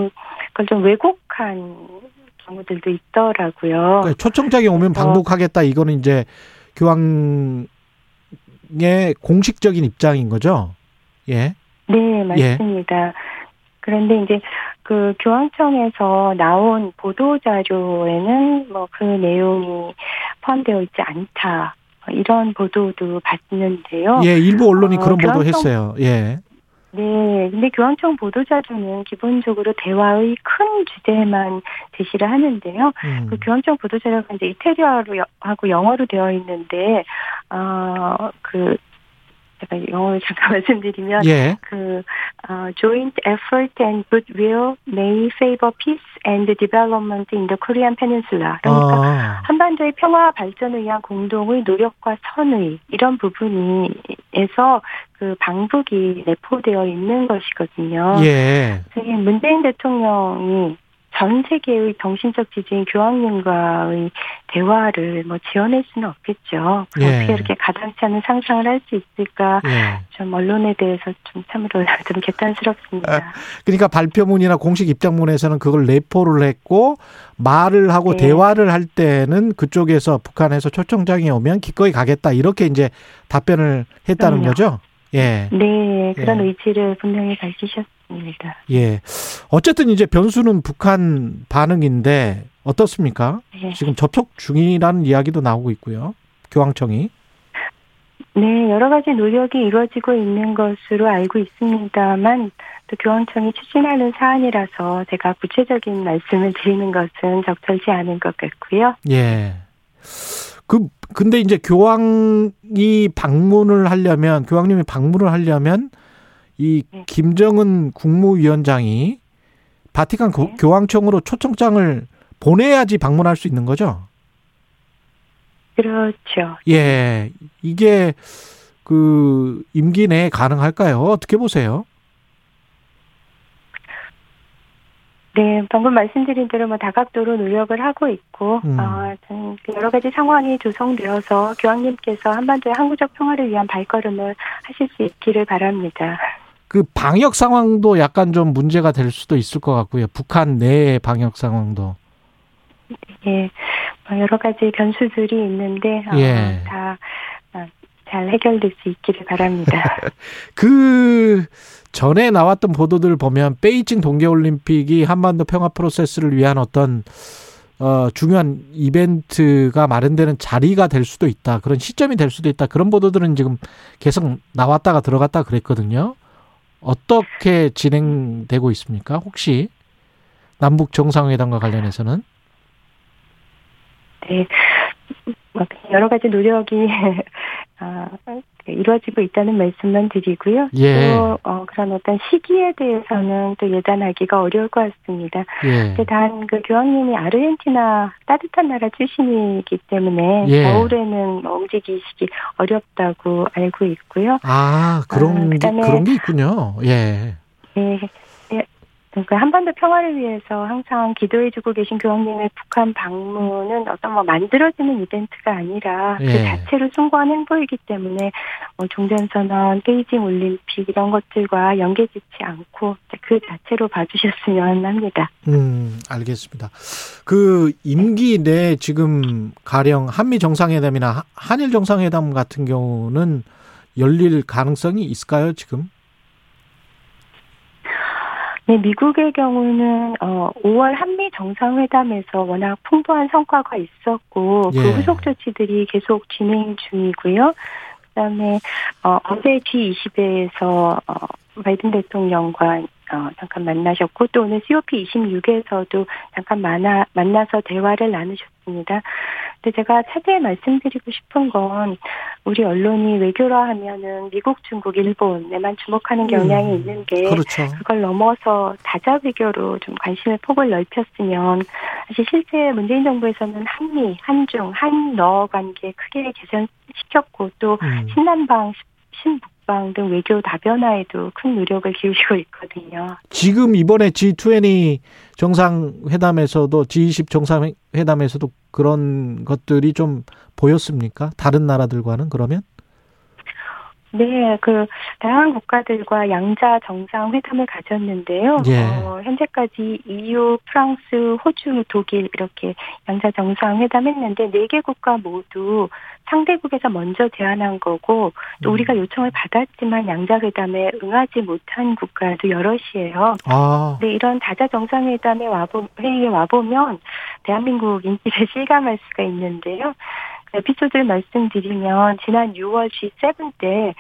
그걸 좀 왜곡한 경우들도 있더라고요. 그러니까 초청장이 오면 방북하겠다 이거는 이제 교황의 공식적인 입장인 거죠. 예. 네, 맞습니다. 예. 그런데 이제 그 교황청에서 나온 보도 자료에는 뭐 그 내용이 포함되어 있지 않다 이런 보도도 봤는데요. 예, 일부 언론이 그런 보도했어요. 예. 네, 근데 교황청 보도자료는 기본적으로 대화의 큰 주제만 제시를 하는데요. 그 교황청 보도자료가 이제 이태리어하고 영어로 되어 있는데, 제가 영어를 잠깐 말씀드리면, 예. joint effort and goodwill may favor peace and development in the Korean Peninsula. 그러니까 한반도의 평화 발전을 위한 공동의 노력과 선의 이런 부분에서 그 방북이 내포되어 있는 것이거든요. 예. 문재인 대통령이 전 세계의 정신적 지지인 교황님과의 대화를 뭐 지어낼 수는 없겠죠. 예. 어떻게 이렇게 가당치 않은 상상을 할 수 있을까? 예. 좀 언론에 대해서 좀 참으로 좀 개탄스럽습니다. 그러니까 발표문이나 공식 입장문에서는 그걸 내포를 했고 말을 하고 네. 대화를 할 때는 그쪽에서 북한에서 초청장이 오면 기꺼이 가겠다 이렇게 이제 답변을 했다는 그럼요. 거죠. 예. 네, 그런 예. 의지를 분명히 밝히셨습니다. 예. 어쨌든 이제 변수는 북한 반응인데 어떻습니까? 예. 지금 접촉 중이라는 이야기도 나오고 있고요. 교황청이. 네, 여러 가지 노력이 이루어지고 있는 것으로 알고 있습니다만 또 교황청이 추진하는 사안이라서 제가 구체적인 말씀을 드리는 것은 적절치 않은 것 같고요. 예. 근데 이제 교황님이 방문을 하려면 이 네. 김정은 국무위원장이 바티칸 네. 교황청으로 초청장을 보내야지 방문할 수 있는 거죠? 그렇죠. 예. 이게 그 임기 내에 가능할까요? 어떻게 보세요? 네, 방금 말씀드린 대로 뭐 다각도로 노력을 하고 있고, 여러 가지 상황이 조성되어서 교황님께서 한반도의 항구적 평화를 위한 발걸음을 하실 수 있기를 바랍니다. 그 방역 상황도 약간 좀 문제가 될 수도 있을 것 같고요. 북한 내의 방역 상황도. 예, 여러 가지 변수들이 있는데, 예. 다 잘 해결될 수 있기를 바랍니다. 그 전에 나왔던 보도들을 보면 베이징 동계올림픽이 한반도 평화 프로세스를 위한 어떤 중요한 이벤트가 마련되는 자리가 될 수도 있다. 그런 시점이 될 수도 있다. 그런 보도들은 지금 계속 나왔다가 들어갔다 그랬거든요. 어떻게 진행되고 있습니까? 혹시 남북 정상회담과 관련해서는? 네. 여러 가지 노력이 이루어지고 있다는 말씀만 드리고요. 예. 또 그런 어떤 시기에 대해서는 또 예단하기가 어려울 것 같습니다. 예. 단 그 교황님이 아르헨티나 따뜻한 나라 출신이기 때문에 예. 겨울에는 뭐 움직이시기 어렵다고 알고 있고요. 아, 그런 그런 게 있군요. 예. 예. 그러니까 한반도 평화를 위해서 항상 기도해주고 계신 교황님의 북한 방문은 어떤 뭐 만들어지는 이벤트가 아니라 예. 그 자체로 숭고한 행보이기 때문에 뭐 종전선언, 베이징 올림픽 이런 것들과 연계짓지 않고 그 자체로 봐주셨으면 합니다. 알겠습니다. 그 임기 내 지금 가령 한미 정상회담이나 한일 정상회담 같은 경우는 열릴 가능성이 있을까요, 지금? 네, 미국의 경우는 5월 한미 정상회담에서 워낙 풍부한 성과가 있었고 예. 그 후속 조치들이 계속 진행 중이고요. 그다음에 어제 G20에서 바이든 대통령과 잠깐 만나셨고 또 오늘 COP26에서도 잠깐 만나서 대화를 나누셨습니다. 근데 제가 차제에 말씀드리고 싶은 건 우리 언론이 외교라 하면은 미국, 중국, 일본에만 주목하는 경향이 있는 게 그렇죠. 그걸 넘어서 다자 외교로 좀 관심의 폭을 넓혔으면 사실 실제 문재인 정부에서는 한미, 한중, 한러 관계 크게 개선시켰고 또 신남방, 신북 등 외교 다변화에도 큰 노력을 기울이고 있거든요. 지금 이번에 G20 정상회담에서도 G20 정상회담에서도 그런 것들이 좀 보였습니까? 다른 나라들과는 그러면? 네, 그 다양한 국가들과 양자 정상회담을 가졌는데요. 예. 현재까지 EU, 프랑스, 호주, 독일 이렇게 양자 정상회담했는데 4개 국가 모두 상대국에서 먼저 제안한 거고 또 우리가 요청을 받았지만 양자회담에 응하지 못한 국가도 여럿이에요. 아. 근데 이런 다자 정상회담에 회의에 와보면 대한민국 인기를 실감할 수가 있는데요. 에피소드를 말씀드리면 지난 6월 G7 때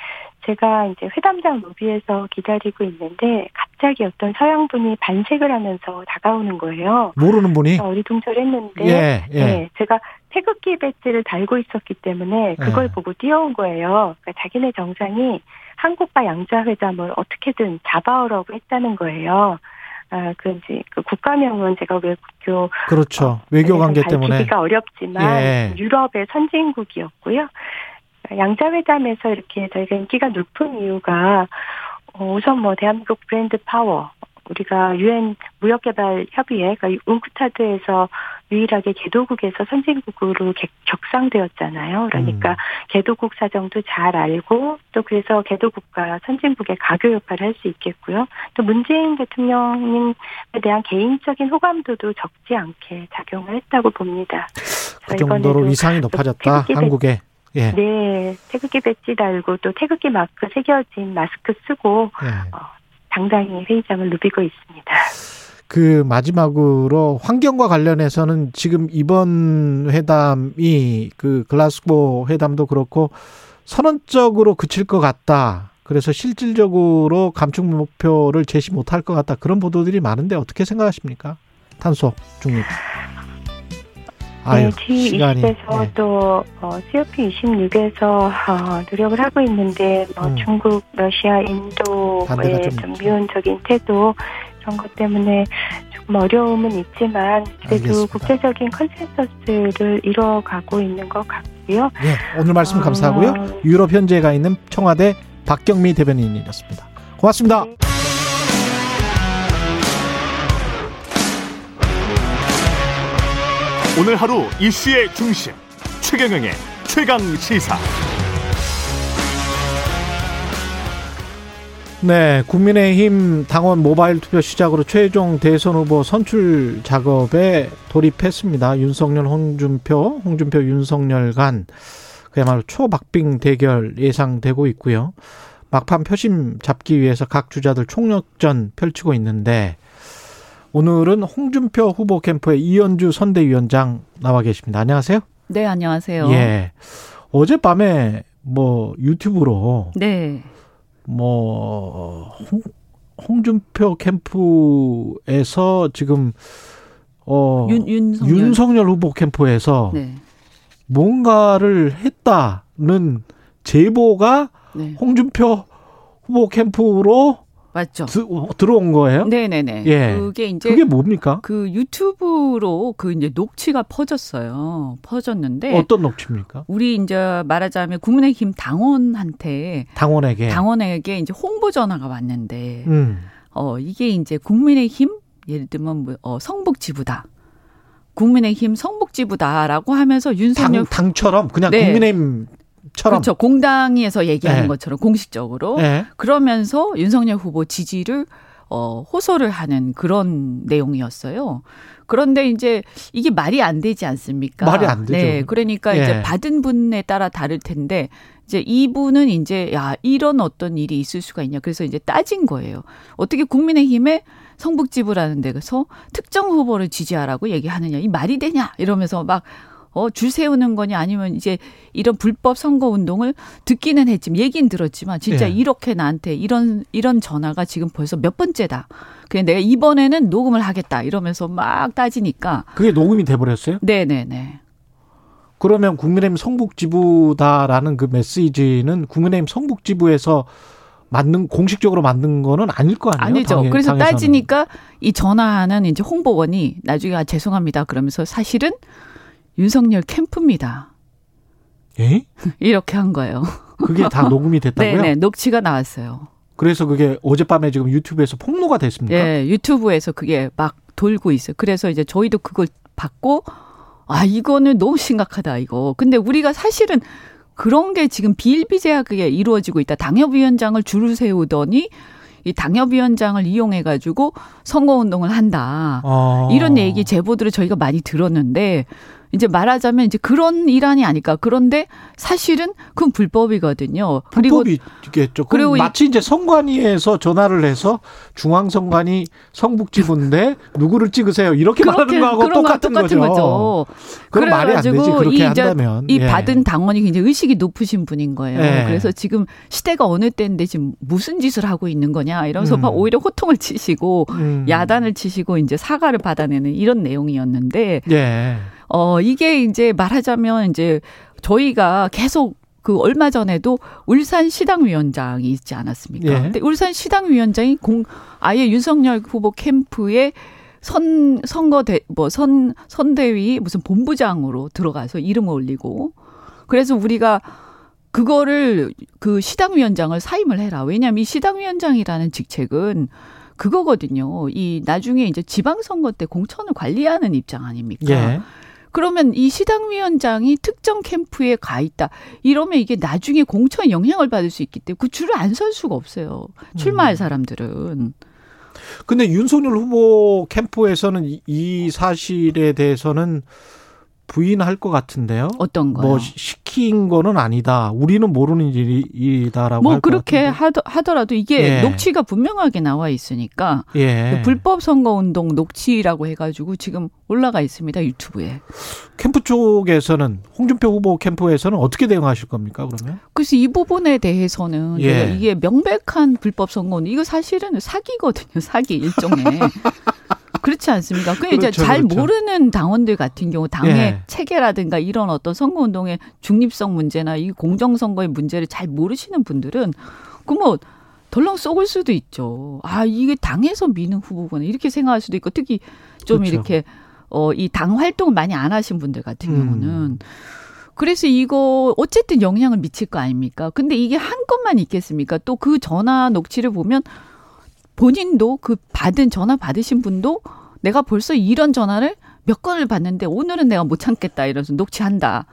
제가 이제 회담장 로비에서 기다리고 있는데 갑자기 어떤 서양분이 반색을 하면서 다가오는 거예요. 모르는 분이? 어리둥절했는데 예, 예. 네, 제가 태극기 배지를 달고 있었기 때문에 그걸 예. 보고 뛰어온 거예요. 그러니까 자기네 정상이 한국과 양자회담을 어떻게든 잡아오라고 했다는 거예요. 아, 그 국가명은 제가 외교 그렇죠 외교 관계 때문에 밝히기가 어렵지만 예. 유럽의 선진국이었고요. 양자회담에서 이렇게 저희가 인기가 높은 이유가 우선 뭐 대한민국 브랜드 파워 우리가 UN 무역개발협의회 그러니까 웅크타드에서 유일하게 개도국에서 선진국으로 격상되었잖아요. 그러니까 개도국 사정도 잘 알고 또 그래서 개도국과 선진국의 가교 역할을 할 수 있겠고요. 또 문재인 대통령님에 대한 개인적인 호감도도 적지 않게 작용을 했다고 봅니다. 그 정도로 위상이 높아졌다. 한국에. 예. 네. 태극기 배지 달고 또 태극기 마크 새겨진 마스크 쓰고 예. 당당히 회의장을 누비고 있습니다. 그 마지막으로 환경과 관련해서는 지금 이번 회담이 그 글라스고 회담도 그렇고 선언적으로 그칠 것 같다. 그래서 실질적으로 감축 목표를 제시 못할 것 같다. 그런 보도들이 많은데 어떻게 생각하십니까? 탄소 중립. 아유, 네, G20에서 네. 또 COP26에서 노력을 하고 있는데 뭐 중국, 러시아, 인도의 좀 미온적인 태도 그런 것 때문에 조금 어려움은 있지만 그래도 알겠습니다. 국제적인 컨센서스를 이뤄가고 있는 것 같고요. 네, 오늘 말씀 감사하고요. 유럽 현지에 가 있는 청와대 박경미 대변인이었습니다. 고맙습니다. 네. 오늘 하루 이슈의 중심 최경영의 최강시사. 네, 국민의힘 당원 모바일 투표 시작으로 최종 대선 후보 선출 작업에 돌입했습니다. 윤석열, 홍준표, 홍준표, 윤석열 간 그야말로 초박빙 대결 예상되고 있고요. 막판 표심 잡기 위해서 각 주자들 총력전 펼치고 있는데 오늘은 홍준표 후보 캠프의 이현주 선대위원장 나와 계십니다. 안녕하세요. 네, 안녕하세요. 예. 어젯밤에 뭐 유튜브로 네. 뭐 홍준표 캠프에서 지금 윤석열 후보 캠프에서 네. 뭔가를 했다는 제보가 네. 홍준표 후보 캠프로 맞죠. 들어온 거예요? 네네네. 예. 그게 이제. 그게 뭡니까? 그 유튜브로 그 이제 녹취가 퍼졌어요. 퍼졌는데. 어떤 녹취입니까? 우리 이제 말하자면 국민의힘 당원한테. 당원에게 이제 홍보 전화가 왔는데. 이게 이제 국민의힘? 예를 들면 뭐, 성북지부다. 국민의힘 성북지부다라고 하면서 윤석열. 당처럼? 그냥 네. 국민의힘. 처럼. 그렇죠. 공당에서 얘기하는 네. 것처럼 공식적으로. 네. 그러면서 윤석열 후보 지지를 호소를 하는 그런 내용이었어요. 그런데 이제 이게 말이 안 되지 않습니까? 말이 안 되죠. 네. 그러니까 네. 이제 받은 분에 따라 다를 텐데 이제 이분은 이제 야, 이런 어떤 일이 있을 수가 있냐. 그래서 이제 따진 거예요. 어떻게 국민의힘에 성북지부라는 데서 특정 후보를 지지하라고 얘기하느냐. 이 말이 되냐. 이러면서 막 줄 세우는 거냐 아니면 이제 이런 불법 선거 운동을 듣기는 했지만 얘기는 들었지만 진짜 예. 이렇게 나한테 이런 전화가 지금 벌써 몇 번째다. 그냥 내가 이번에는 녹음을 하겠다 이러면서 막 따지니까 그게 녹음이 돼버렸어요? 네네네. 그러면 국민의힘 성북지부다라는 그 메시지는 국민의힘 성북지부에서 공식적으로 만든 거는 아닐 거 아니에요? 아니죠. 그래서 당에서는. 따지니까 이 전화하는 이제 홍보원이 나중에 아, 죄송합니다 그러면서 사실은 윤석열 캠프입니다. 예? 이렇게 한 거예요. 그게 다 녹음이 됐다고요? 네네. 녹취가 나왔어요. 그래서 그게 어젯밤에 지금 유튜브에서 폭로가 됐습니까? 네. 유튜브에서 그게 막 돌고 있어요. 그래서 이제 저희도 그걸 받고 아 이거는 너무 심각하다 이거. 근데 우리가 사실은 그런 게 지금 비일비재하게 이루어지고 있다. 당협위원장을 줄을 세우더니 이 당협위원장을 이용해가지고 선거운동을 한다. 이런 얘기 제보들을 저희가 많이 들었는데 이제 말하자면 이제 그런 일환이 아닐까. 그런데 사실은 그건 불법이거든요. 불법이겠죠. 그리고 마치 이제 선관위에서 전화를 해서 중앙선관위 성북지부인데 누구를 찍으세요. 이렇게 말하는 거하고 똑같은 거죠. 그럼 말이 안 되지. 그렇게 한다면. 이 받은 당원이 굉장히 의식이 높으신 분인 거예요. 예. 그래서 지금 시대가 어느 때인데 지금 무슨 짓을 하고 있는 거냐. 이러면서 막 오히려 호통을 치시고 야단을 치시고 이제 사과를 받아내는 이런 내용이었는데. 예. 이게 이제 말하자면 이제 저희가 계속 그 얼마 전에도 울산 시당위원장이 있지 않았습니까? 예. 근데 울산 시당위원장이 아예 윤석열 후보 캠프에 선대위 무슨 본부장으로 들어가서 이름을 올리고 그래서 우리가 그거를 그 시당위원장을 사임을 해라. 왜냐하면 이 시당위원장이라는 직책은 그거거든요. 이 나중에 이제 지방선거 때 공천을 관리하는 입장 아닙니까? 예. 그러면 이 시당위원장이 특정 캠프에 가 있다. 이러면 이게 나중에 공천에 영향을 받을 수 있기 때문에 그 줄을 안 설 수가 없어요. 출마할 사람들은. 근데 윤석열 후보 캠프에서는 이 사실에 대해서는 부인할 것 같은데요. 어떤 거요? 뭐 시킨 거는 아니다. 우리는 모르는 일이다라고. 뭐 그렇게 하더라도 이게 예. 녹취가 분명하게 나와 있으니까 예. 불법 선거운동 녹취라고 해가지고 지금 올라가 있습니다 유튜브에. 캠프 쪽에서는 홍준표 후보 캠프에서는 어떻게 대응하실 겁니까 그러면? 그래서 이 부분에 대해서는 예. 이게 명백한 불법 선거운동 이거 사실은 사기거든요 사기 일종의. 그렇지 않습니까? 그렇죠, 이제 잘 그렇죠. 모르는 당원들 같은 경우 당의 예. 체계라든가 이런 어떤 선거운동의 중립성 문제나 이 공정선거의 문제를 잘 모르시는 분들은 그 뭐 덜렁 쏘을 수도 있죠. 아 이게 당에서 미는 후보구나 이렇게 생각할 수도 있고 특히 좀 그렇죠. 이렇게 이 당 활동을 많이 안 하신 분들 같은 경우는 그래서 이거 어쨌든 영향을 미칠 거 아닙니까? 근데 이게 한 건만 있겠습니까? 또 그 전화 녹취를 보면 본인도 그 전화 받으신 분도 내가 벌써 이런 전화를 몇 건을 받는데 오늘은 내가 못 참겠다 이러면서 녹취한다.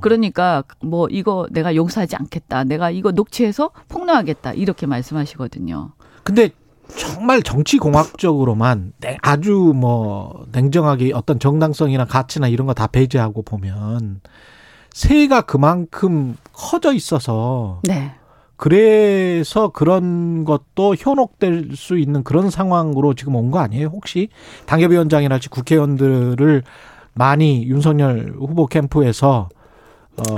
그러니까 뭐 이거 내가 용서하지 않겠다. 내가 이거 녹취해서 폭로하겠다. 이렇게 말씀하시거든요. 근데 정말 정치공학적으로만 아주 뭐 냉정하게 어떤 정당성이나 가치나 이런 거 다 배제하고 보면 세가 그만큼 커져 있어서 네. 그래서 그런 것도 현혹될 수 있는 그런 상황으로 지금 온 거 아니에요? 혹시 당협위원장이랄지 국회의원들을 많이 윤석열 후보 캠프에서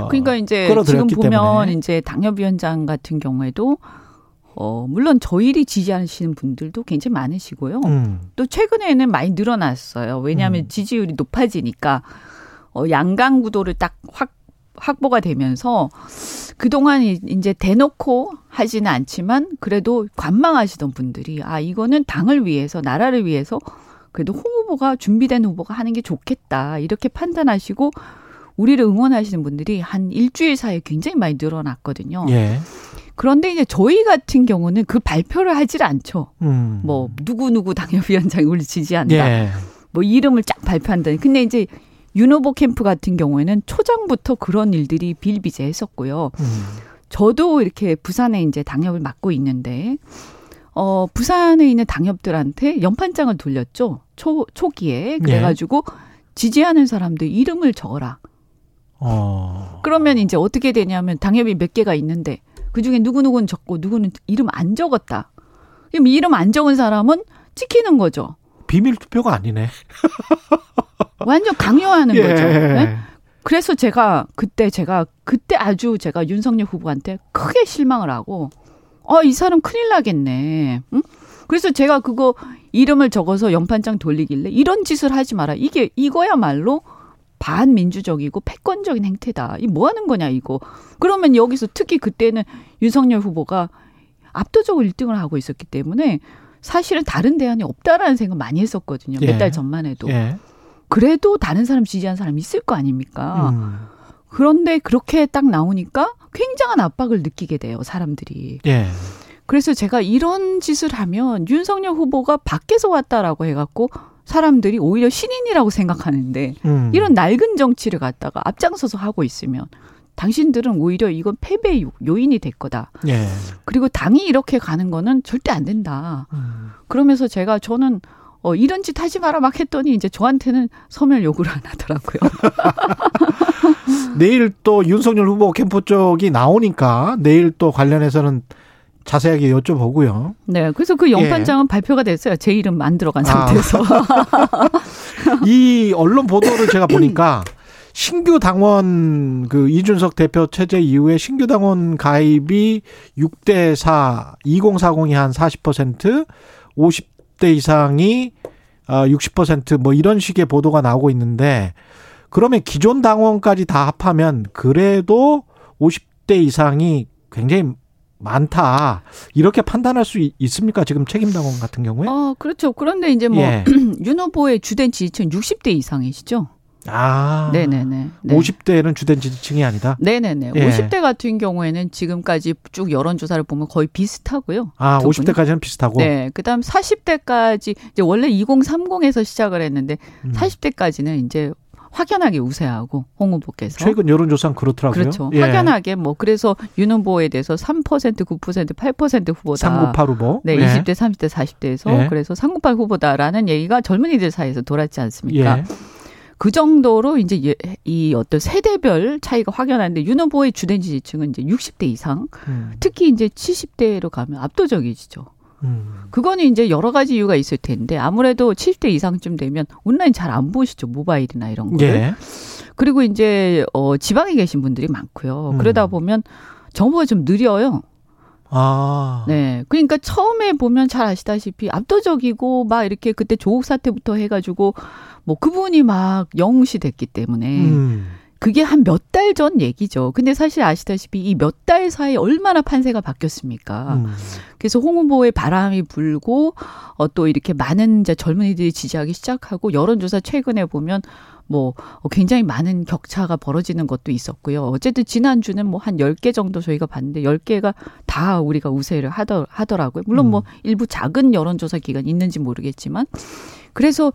그러니까 이제 지금 보면 이제 당협위원장 같은 경우에도 물론 저희를 지지하시는 분들도 굉장히 많으시고요. 또 최근에는 많이 늘어났어요. 왜냐하면 지지율이 높아지니까 양강 구도를 딱 확 확보가 되면서 그동안 이제 대놓고 하지는 않지만 그래도 관망하시던 분들이 아 이거는 당을 위해서 나라를 위해서 그래도 후보가 준비된 후보가 하는 게 좋겠다 이렇게 판단하시고 우리를 응원하시는 분들이 한 일주일 사이에 굉장히 많이 늘어났거든요. 예. 그런데 이제 저희 같은 경우는 그 발표를 하질 않죠. 뭐 누구누구 당협위원장이 우리 지지한다. 예. 뭐 이름을 쫙 발표한다니. 근데 이제 윤 후보 캠프 같은 경우에는 초장부터 그런 일들이 비일비재했었고요. 저도 이렇게 부산에 이제 당협을 맡고 있는데 부산에 있는 당협들한테 연판장을 돌렸죠. 초기에 그래가지고 예. 지지하는 사람들 이름을 적어라. 그러면 이제 어떻게 되냐면 당협이 몇 개가 있는데 그중에 누구누구는 적고 누구는 이름 안 적었다. 그럼 이름 안 적은 사람은 찍히는 거죠. 비밀 투표가 아니네. 완전 강요하는 예. 거죠. 네? 그래서 제가 그때 아주 제가 윤석열 후보한테 크게 실망을 하고 이 사람 큰일 나겠네. 응? 그래서 제가 그거 이름을 적어서 연판장 돌리길래 이런 짓을 하지 마라. 이거야말로 반민주적이고 패권적인 행태다. 이 뭐 하는 거냐 이거. 그러면 여기서 특히 그때는 윤석열 후보가 압도적으로 1등을 하고 있었기 때문에 사실은 다른 대안이 없다라는 생각 많이 했었거든요. 몇 달 전만 해도. 예. 그래도 다른 사람 지지한 사람이 있을 거 아닙니까? 그런데 그렇게 딱 나오니까 굉장한 압박을 느끼게 돼요. 사람들이. 예. 그래서 제가 이런 짓을 하면 윤석열 후보가 밖에서 왔다라고 해갖고 사람들이 오히려 신인이라고 생각하는데 이런 낡은 정치를 갖다가 앞장서서 하고 있으면 당신들은 오히려 이건 패배의 요인이 될 거다. 예. 그리고 당이 이렇게 가는 거는 절대 안 된다. 그러면서 저는 이런 짓 하지 마라 막 했더니 이제 저한테는 서면 요구를 안 하더라고요. 내일 또 윤석열 후보 캠프 쪽이 나오니까 내일 또 관련해서는 자세하게 여쭤보고요. 네, 그래서 그 영판장은 예. 발표가 됐어요. 제 이름 안 들어간 상태에서. 이 언론 보도를 제가 보니까 신규 당원 그 이준석 대표 체제 이후에 신규 당원 가입이 6대 4, 2040이 한 40%, 50대 이상이 60% 뭐 이런 식의 보도가 나오고 있는데 그러면 기존 당원까지 다 합하면 그래도 50대 이상이 굉장히 많다. 이렇게 판단할 수 있습니까? 지금 책임당원 같은 경우에? 그렇죠. 그런데 이제 예. 윤 후보의 주된 지지층 60대 이상이시죠? 아. 네네네. 네. 50대는 주된 지지층이 아니다? 네네네. 예. 50대 같은 경우에는 지금까지 쭉 여론조사를 보면 거의 비슷하고요. 아, 50대까지는 비슷하고? 네. 그 다음 40대까지, 이제 원래 2030에서 시작을 했는데 40대까지는 이제 확연하게 우세하고 홍 후보께서. 최근 여론조사는 그렇더라고요. 그렇죠. 예. 확연하게 그래서 윤 후보에 대해서 3%, 9%, 8% 후보다. 398 후보. 네. 예. 20대, 30대, 40대에서. 예. 그래서 398 후보다라는 얘기가 젊은이들 사이에서 돌았지 않습니까? 예. 그 정도로 이제 이 어떤 세대별 차이가 확연한데 윤 후보의 주된 지지층은 이제 60대 이상. 특히 이제 70대로 가면 압도적이시죠. 그거는 이제 여러 가지 이유가 있을 텐데 아무래도 70대 이상쯤 되면 온라인 잘 안 보시죠. 모바일이나 이런 거를. 예. 그리고 이제 지방에 계신 분들이 많고요. 그러다 보면 정보가 좀 느려요. 아. 네. 그러니까 처음에 보면 잘 아시다시피 압도적이고 막 이렇게 그때 조국 사태부터 해가지고 뭐 그분이 막 영웅시 됐기 때문에 그게 한 몇 달 전 얘기죠. 근데 사실 아시다시피 이 몇 달 사이에 얼마나 판세가 바뀌었습니까? 그래서 홍 후보의 바람이 불고 또 이렇게 많은 이제 젊은이들이 지지하기 시작하고 여론조사 최근에 보면 뭐 굉장히 많은 격차가 벌어지는 것도 있었고요. 어쨌든 지난주는 뭐 한 10개 정도 저희가 봤는데 10개가 다 우리가 우세를 하더라고요. 물론 뭐 일부 작은 여론조사 기관이 있는지 모르겠지만 그래서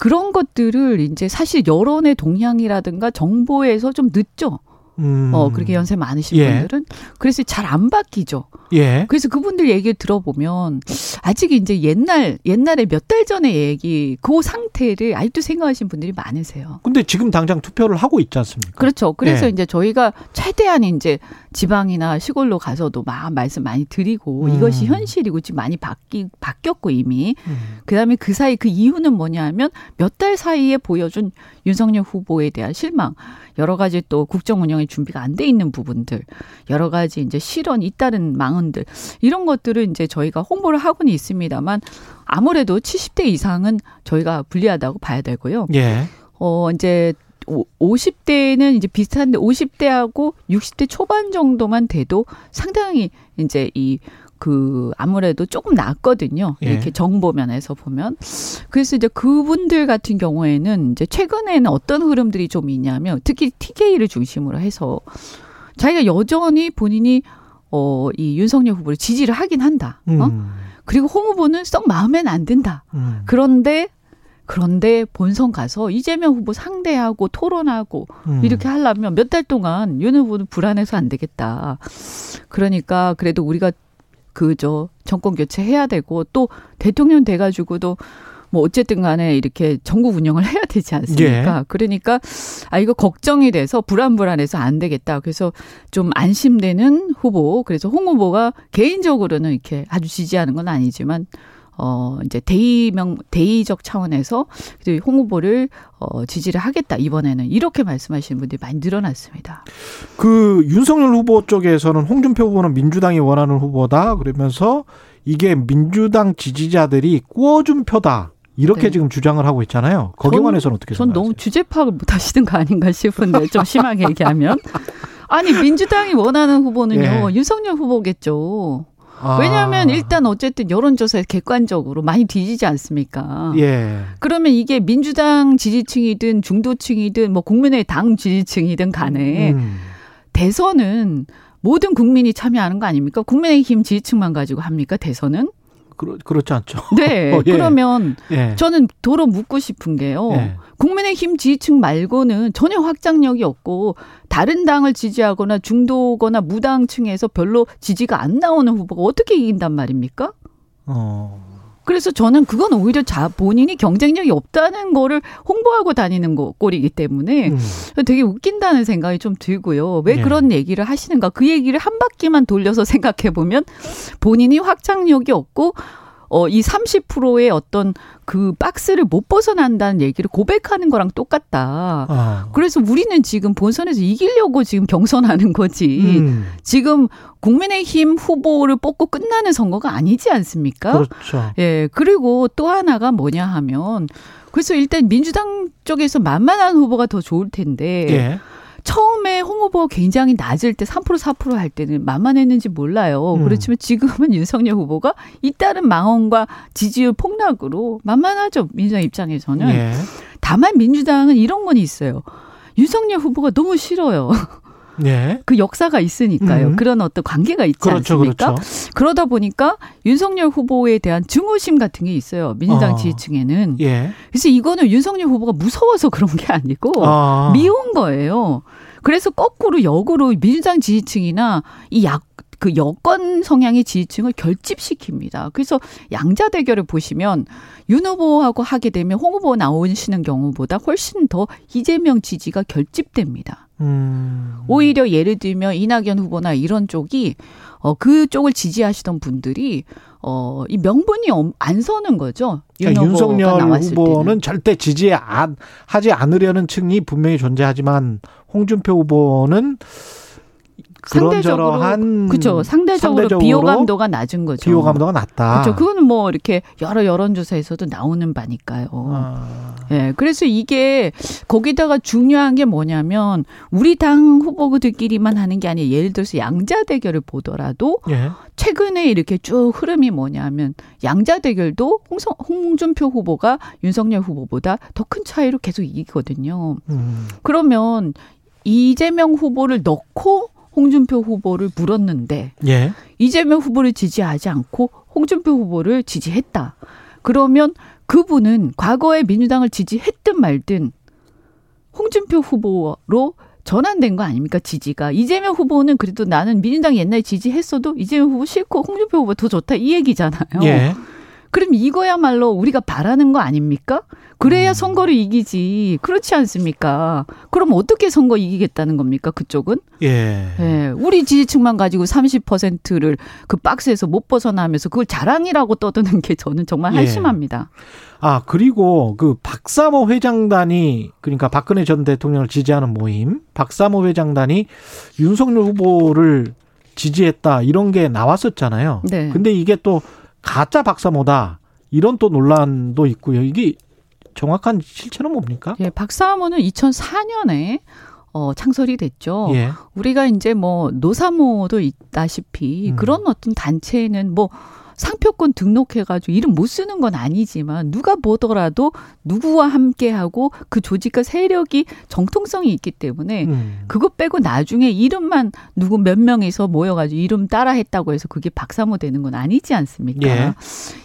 그런 것들을 이제 사실 여론의 동향이라든가 정보에서 좀 늦죠. 그렇게 연세 많으신 예. 분들은. 그래서 잘 안 바뀌죠. 예. 그래서 그분들 얘기를 들어보면 아직 이제 옛날에 몇 달 전의 얘기, 그 상태를 아직도 생각하신 분들이 많으세요. 근데 지금 당장 투표를 하고 있지 않습니까? 그렇죠. 그래서 예. 이제 저희가 최대한 이제 지방이나 시골로 가서도 막 말씀 많이 드리고 이것이 현실이고 지금 많이 바뀌었고 이미. 그 다음에 그 사이 그 이유는 뭐냐 하면 몇 달 사이에 보여준 윤석열 후보에 대한 실망, 여러 가지 또 국정 운영의 준비가 안 돼 있는 부분들, 여러 가지 이제 실언, 잇따른 망언들, 이런 것들을 이제 저희가 홍보를 하고는 있습니다만 아무래도 70대 이상은 저희가 불리하다고 봐야 되고요. 예. 이제 50대는 이제 비슷한데 50대하고 60대 초반 정도만 돼도 상당히 이제 이 그 아무래도 조금 낮거든요. 예. 이렇게 정보 면에서 보면. 그래서 이제 그분들 같은 경우에는 이제 최근에는 어떤 흐름들이 좀 있냐면 특히 TK를 중심으로 해서 자기가 여전히 본인이 이 윤석열 후보를 지지를 하긴 한다. 그리고 홍 후보는 썩 마음엔 안 든다. 그런데 본선 가서 이재명 후보 상대하고 토론하고 이렇게 하려면 몇 달 동안 윤 후보는 불안해서 안 되겠다. 그러니까 그래도 우리가 그저 정권 교체해야 되고 또 대통령 돼가지고도 뭐 어쨌든 간에 이렇게 전국 운영을 해야 되지 않습니까? 예. 그러니까 아 이거 걱정이 돼서 불안해서 안 되겠다. 그래서 좀 안심되는 후보. 그래서 홍 후보가 개인적으로는 이렇게 아주 지지하는 건 아니지만 이제 대의적 차원에서 홍 후보를 지지를 하겠다 이번에는 이렇게 말씀하시는 분들이 많이 늘어났습니다. 그 윤석열 후보 쪽에서는 홍준표 후보는 민주당이 원하는 후보다 그러면서 이게 민주당 지지자들이 꾸어준 표다 이렇게 네. 지금 주장을 하고 있잖아요. 거기에 관해서는 어떻게 생각하세요? 전 너무 주제 파악을 못 하시는 거 아닌가 싶은데 좀 심하게 얘기하면 아니 민주당이 원하는 후보는요 예. 윤석열 후보겠죠. 왜냐하면 일단 어쨌든 여론조사에 객관적으로 많이 뒤지지 않습니까? 예. 그러면 이게 민주당 지지층이든 중도층이든 뭐 국민의당 지지층이든 간에 대선은 모든 국민이 참여하는 거 아닙니까? 국민의힘 지지층만 가지고 합니까? 대선은? 그렇지 않죠. 네. 예. 그러면 저는 도로 묻고 싶은 게요. 예. 국민의힘 지지층 말고는 전혀 확장력이 없고 다른 당을 지지하거나 중도거나 무당층에서 별로 지지가 안 나오는 후보가 어떻게 이긴단 말입니까? 그래서 저는 그건 오히려 본인이 경쟁력이 없다는 거를 홍보하고 다니는 꼴이기 때문에 되게 웃긴다는 생각이 좀 들고요. 왜 그런 얘기를 하시는가? 그 얘기를 한 바퀴만 돌려서 생각해보면 본인이 확장력이 없고 이 30%의 어떤 그 박스를 못 벗어난다는 얘기를 고백하는 거랑 똑같다. 그래서 우리는 지금 본선에서 이기려고 지금 경선하는 거지. 지금 국민의힘 후보를 뽑고 끝나는 선거가 아니지 않습니까? 그렇죠. 예. 그리고 또 하나가 뭐냐 하면 그래서 일단 민주당 쪽에서 만만한 후보가 더 좋을 텐데 예. 처음에 홍 후보가 굉장히 낮을 때 3% 4% 할 때는 만만했는지 몰라요. 그렇지만 지금은 윤석열 후보가 잇따른 망언과 지지율 폭락으로 만만하죠. 민주당 입장에서는. 예. 다만 민주당은 이런 건 있어요. 윤석열 후보가 너무 싫어요. 예. 그 역사가 있으니까요. 그런 어떤 관계가 있지 않습니까? 그렇죠. 그러다 보니까 윤석열 후보에 대한 증오심 같은 게 있어요. 민주당 지지층에는. 예. 그래서 이거는 윤석열 후보가 무서워서 그런 게 아니고 미운 거예요. 그래서 거꾸로 역으로 민주당 지지층이나 이 그 여권 성향의 지지층을 결집시킵니다. 그래서 양자 대결을 보시면 윤 후보하고 하게 되면 홍 후보 나오시는 경우보다 훨씬 더 이재명 지지가 결집됩니다. 오히려 예를 들면 이낙연 후보나 이런 쪽이 그 쪽을 지지하시던 분들이 이 명분이 안 서는 거죠. 그러니까 윤석열 후보는 때는. 절대 지지하지 않으려는 층이 분명히 존재하지만 홍준표 후보는 상대적으로 그렇죠. 상대적으로 비호감도가 낮은 거죠. 비호감도가 낮다. 그렇죠. 그거는 뭐 이렇게 여러 여론조사에서도 나오는 바니까요. 예, 그래서 이게 거기다가 중요한 게 뭐냐면 우리 당 후보들끼리만 하는 게 아니에요. 예를 들어서 양자 대결을 보더라도 예. 최근에 이렇게 쭉 흐름이 뭐냐면 양자 대결도 홍준표 후보가 윤석열 후보보다 더 큰 차이로 계속 이기거든요. 그러면 이재명 후보를 넣고 홍준표 후보를 물었는데 예. 이재명 후보를 지지하지 않고 홍준표 후보를 지지했다. 그러면 그분은 과거에 민주당을 지지했든 말든 홍준표 후보로 전환된 거 아닙니까? 지지가. 이재명 후보는 그래도 나는 민주당 옛날에 지지했어도 이재명 후보 싫고 홍준표 후보가 더 좋다 이 얘기잖아요. 예. 그럼 이거야말로 우리가 바라는 거 아닙니까? 그래야 선거를 이기지. 그렇지 않습니까? 그럼 어떻게 선거 이기겠다는 겁니까? 그쪽은? 예. 예. 우리 지지층만 가지고 30%를 그 박스에서 못 벗어나면서 그걸 자랑이라고 떠드는 게 저는 정말 한심합니다. 예. 아, 그리고 그 박사모 회장단이 그러니까 박근혜 전 대통령을 지지하는 모임, 박사모 회장단이 윤석열 후보를 지지했다 이런 게 나왔었잖아요. 네. 근데 이게 또 가짜 박사모다 이런 또 논란도 있고요. 이게 정확한 실체는 뭡니까? 예, 박사모는 2004년에 창설이 됐죠. 예. 우리가 이제 뭐 노사모도 있다시피 그런 어떤 단체는 뭐 상표권 등록해가지고 이름 못 쓰는 건 아니지만 누가 보더라도 누구와 함께하고 그 조직과 세력이 정통성이 있기 때문에 그거 빼고 나중에 이름만 누구 몇 명에서 모여가지고 이름 따라했다고 해서 그게 박사모 되는 건 아니지 않습니까? 예.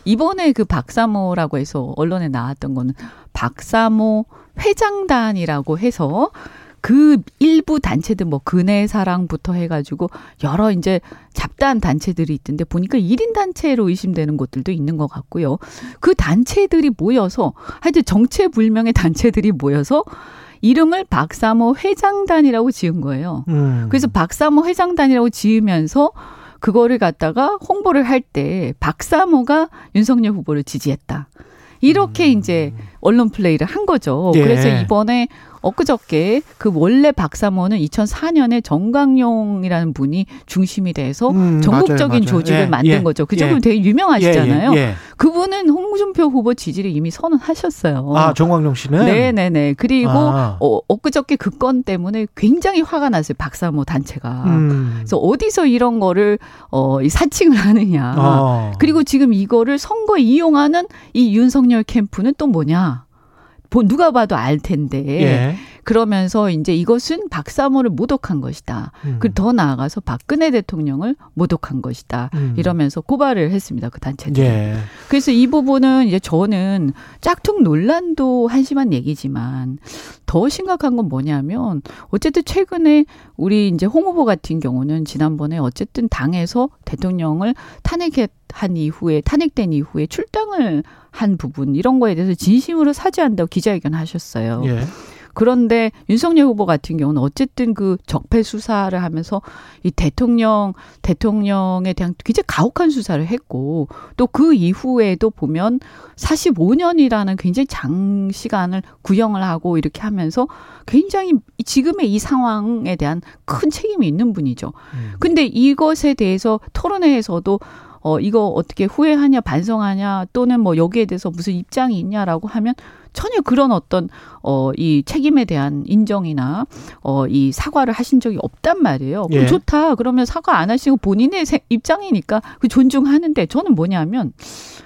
이번에 그 박사모라고 해서 언론에 나왔던 거는 박사모 회장단이라고 해서 그 일부 단체들 뭐 근혜사랑부터 해가지고 여러 이제 잡단 단체들이 있던데 보니까 1인 단체로 의심되는 곳들도 있는 것 같고요. 그 단체들이 모여서 하여튼 정체불명의 단체들이 모여서 이름을 박사모 회장단이라고 지은 거예요. 그래서 박사모 회장단이라고 지으면서 그거를 갖다가 홍보를 할 때 박사모가 윤석열 후보를 지지했다. 이렇게 이제 언론 플레이를 한 거죠. 예. 그래서 이번에 엊그저께 그 원래 박사모는 2004년에 정강용이라는 분이 중심이 돼서 전국적인 맞아요. 조직을 예. 만든 예. 거죠. 그쪽은 예. 되게 유명하시잖아요. 예. 예. 그분은 홍준표 후보 지지를 이미 선언하셨어요. 아, 정강용 씨는? 네네네. 그리고 엊그저께 그 건 때문에 굉장히 화가 났어요. 박사모 단체가. 그래서 어디서 이런 거를 사칭을 하느냐. 그리고 지금 이거를 선거에 이용하는 이 윤석열 캠프는 또 뭐냐. 누가 봐도 알 텐데 예. 그러면서 이제 이것은 박사모를 모독한 것이다. 그리고 더 나아가서 박근혜 대통령을 모독한 것이다. 이러면서 고발을 했습니다. 그 단체들이. 예. 그래서 이 부분은 이제 저는 짝퉁 논란도 한심한 얘기지만 더 심각한 건 뭐냐면 어쨌든 최근에 우리 이제 홍 후보 같은 경우는 지난번에 어쨌든 당에서 대통령을 탄핵된 이후에 출당을 한 부분 이런 거에 대해서 진심으로 사죄한다고 기자회견하셨어요. 예. 그런데 윤석열 후보 같은 경우는 어쨌든 그 적폐 수사를 하면서 이 대통령에 대한 굉장히 가혹한 수사를 했고 또 그 이후에도 보면 45년이라는 굉장히 장시간을 구형을 하고 이렇게 하면서 굉장히 지금의 이 상황에 대한 큰 책임이 있는 분이죠. 근데 이것에 대해서 토론회에서도 이거 어떻게 후회하냐, 반성하냐, 또는 뭐 여기에 대해서 무슨 입장이 있냐라고 하면 전혀 그런 어떤, 이 책임에 대한 인정이나, 이 사과를 하신 적이 없단 말이에요. 예. 좋다. 그러면 사과 안 하시고 본인의 입장이니까 그 존중하는데 저는 뭐냐면,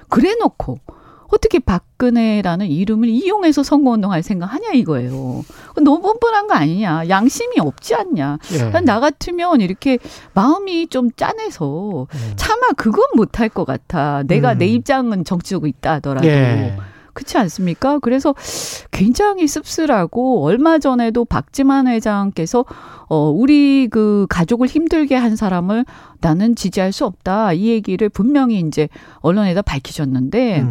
그래 놓고, 어떻게 박근혜라는 이름을 이용해서 선거운동할 생각하냐 이거예요. 너무 뻔뻔한 거 아니냐. 양심이 없지 않냐. 예. 나 같으면 이렇게 마음이 좀 짠해서 차마 그건 못할 것 같아. 내가 내 입장은 정치적으로 있다 하더라도. 예. 그렇지 않습니까? 그래서 굉장히 씁쓸하고 얼마 전에도 박지만 회장께서 우리 그 가족을 힘들게 한 사람을 나는 지지할 수 없다. 이 얘기를 분명히 이제 언론에다 밝히셨는데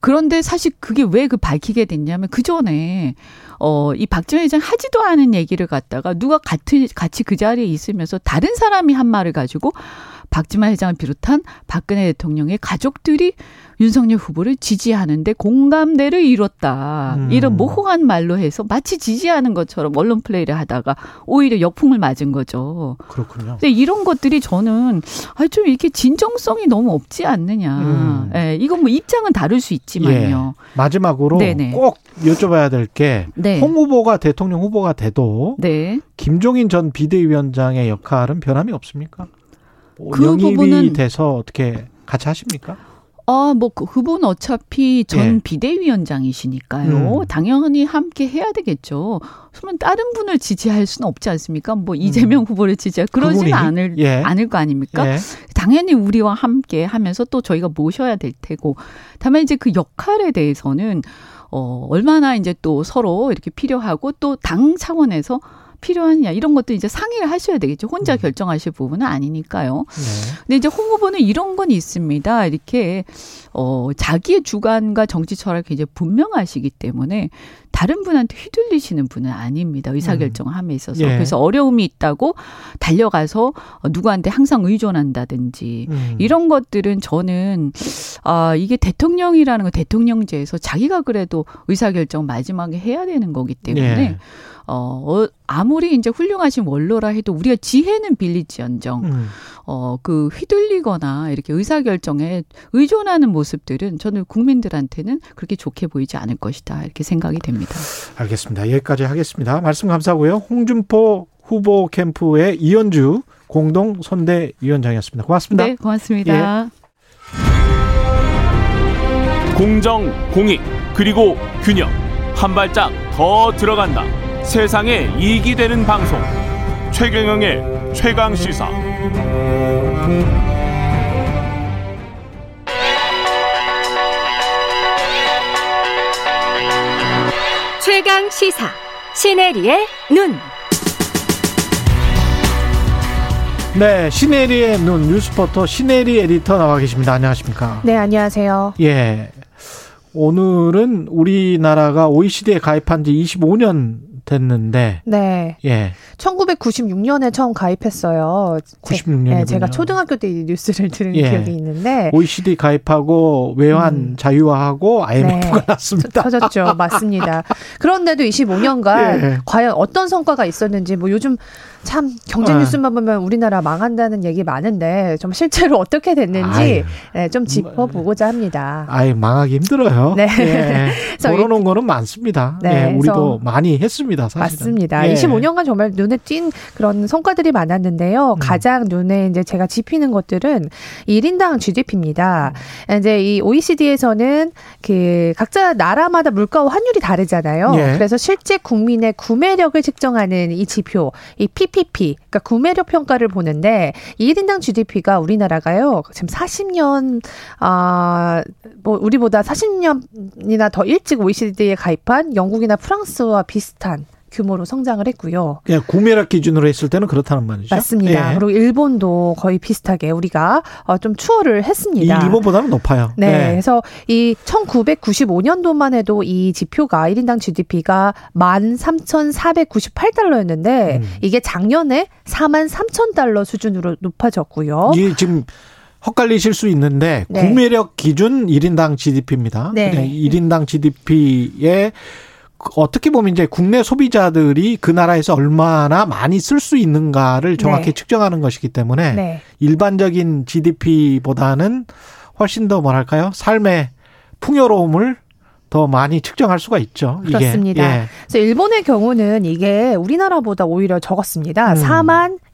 그런데 사실 그게 왜 그 밝히게 됐냐면 그 전에 이 박지원 회장 하지도 않은 얘기를 갖다가 누가 같이 그 자리에 있으면서 다른 사람이 한 말을 가지고 박지만 회장을 비롯한 박근혜 대통령의 가족들이 윤석열 후보를 지지하는데 공감대를 이뤘다. 이런 모호한 말로 해서 마치 지지하는 것처럼 언론 플레이를 하다가 오히려 역풍을 맞은 거죠. 그렇군요. 근데 이런 것들이 저는 좀 이렇게 진정성이 너무 없지 않느냐. 예, 이건 뭐 입장은 다를 수 있지만요. 예, 마지막으로 네네. 꼭 여쭤봐야 될 게 네. 홍 후보가 대통령 후보가 돼도 네. 김종인 전 비대위원장의 역할은 변함이 없습니까? 그 부분은 돼서 어떻게 같이 하십니까? 뭐 그분 어차피 전 예. 비대위원장이시니까요. 당연히 함께 해야 되겠죠. 그러면 다른 분을 지지할 수는 없지 않습니까? 뭐 이재명 후보를 지지할 그러지는 않을 거 아닙니까? 예. 당연히 우리와 함께 하면서 또 저희가 모셔야 될 테고. 다만 이제 그 역할에 대해서는 얼마나 이제 또 서로 이렇게 필요하고 또 당 차원에서 필요하냐 이런 것도 이제 상의를 하셔야 되겠죠. 혼자 결정하실 부분은 아니니까요. 네. 근데 이제 홍 후보는 이런 건 있습니다. 이렇게 자기의 주관과 정치 철학이 굉장히 분명하시기 때문에 다른 분한테 휘둘리시는 분은 아닙니다. 의사결정함에 있어서. 예. 그래서 어려움이 있다고 달려가서 누구한테 항상 의존한다든지 이런 것들은 저는 이게 대통령이라는 거 대통령제에서 자기가 그래도 의사결정 마지막에 해야 되는 거기 때문에 예. 아무리 이제 훌륭하신 원로라 해도 우리가 지혜는 빌리지언정, 그 휘둘리거나 이렇게 의사결정에 의존하는 모습들은 저는 국민들한테는 그렇게 좋게 보이지 않을 것이다. 이렇게 생각이 됩니다. 알겠습니다. 여기까지 하겠습니다. 말씀 감사하고요. 홍준표 후보 캠프의 이현주 공동선대위원장이었습니다. 고맙습니다. 네, 고맙습니다. 예. 공정, 공익, 그리고 균형. 한 발짝 더 들어간다. 세상에 이익이 되는 방송 최경영의 최강시사. 최강시사 시네리의 눈. 네, 시네리의 눈 뉴스포터 시네리 에디터 나와 계십니다. 안녕하십니까? 네, 안녕하세요. 예, 오늘은 우리나라가 OECD에 가입한 지 25년 됐는데. 네. 예. 1996년에 처음 가입했어요. 96년에. 예, 제가 초등학교 때 이 뉴스를 들은 예. 기억이 있는데. OECD 가입하고 외환 자유화하고 IMF가 네. 났습니다. 터졌죠. 맞습니다. 그런데도 25년간 예. 과연 어떤 성과가 있었는지 뭐 요즘 참 경제 뉴스만 보면 우리나라 망한다는 얘기 많은데 좀 실제로 어떻게 됐는지 네, 좀 짚어보고자 합니다. 아예 망하기 힘들어요. 네. 예. 벌어놓은 거는 많습니다. 네. 예. 우리도 많이 했습니다. 사실은. 맞습니다. 예. 25년간 정말 눈에 띈 그런 성과들이 많았는데요. 가장 눈에 이제 제가 짚이는 것들은 1인당 GDP입니다. 이제 이 OECD에서는 그 각자 나라마다 물가와 환율이 다르잖아요. 예. 그래서 실제 국민의 구매력을 측정하는 이 지표, 이 PPP, 그러니까 구매력 평가를 보는데 1인당 GDP가 우리나라가요. 지금 40년 뭐 우리보다 40년이나 더 일찍 OECD에 가입한 영국이나 프랑스와 비슷한 규모로 성장을 했고요. 예, 구매력 기준으로 했을 때는 그렇다는 말이죠. 맞습니다. 예. 그리고 일본도 거의 비슷하게 우리가 좀 추월을 했습니다. 일본보다는 높아요. 네. 예. 그래서 이 1995년도만 해도 이 지표가 1인당 GDP가 13,498달러였는데 이게 작년에 43,000달러 수준으로 높아졌고요. 이게 지금 헛갈리실 수 있는데 네. 구매력 기준 1인당 GDP입니다. 네. 1인당 GDP에 어떻게 보면 이제 국내 소비자들이 그 나라에서 얼마나 많이 쓸 수 있는가를 정확히 네. 측정하는 것이기 때문에 네. 일반적인 GDP보다는 훨씬 더 뭐랄까요? 삶의 풍요로움을 더 많이 측정할 수가 있죠. 이게. 그렇습니다. 예. 그래서 일본의 경우는 이게 우리나라보다 오히려 적었습니다.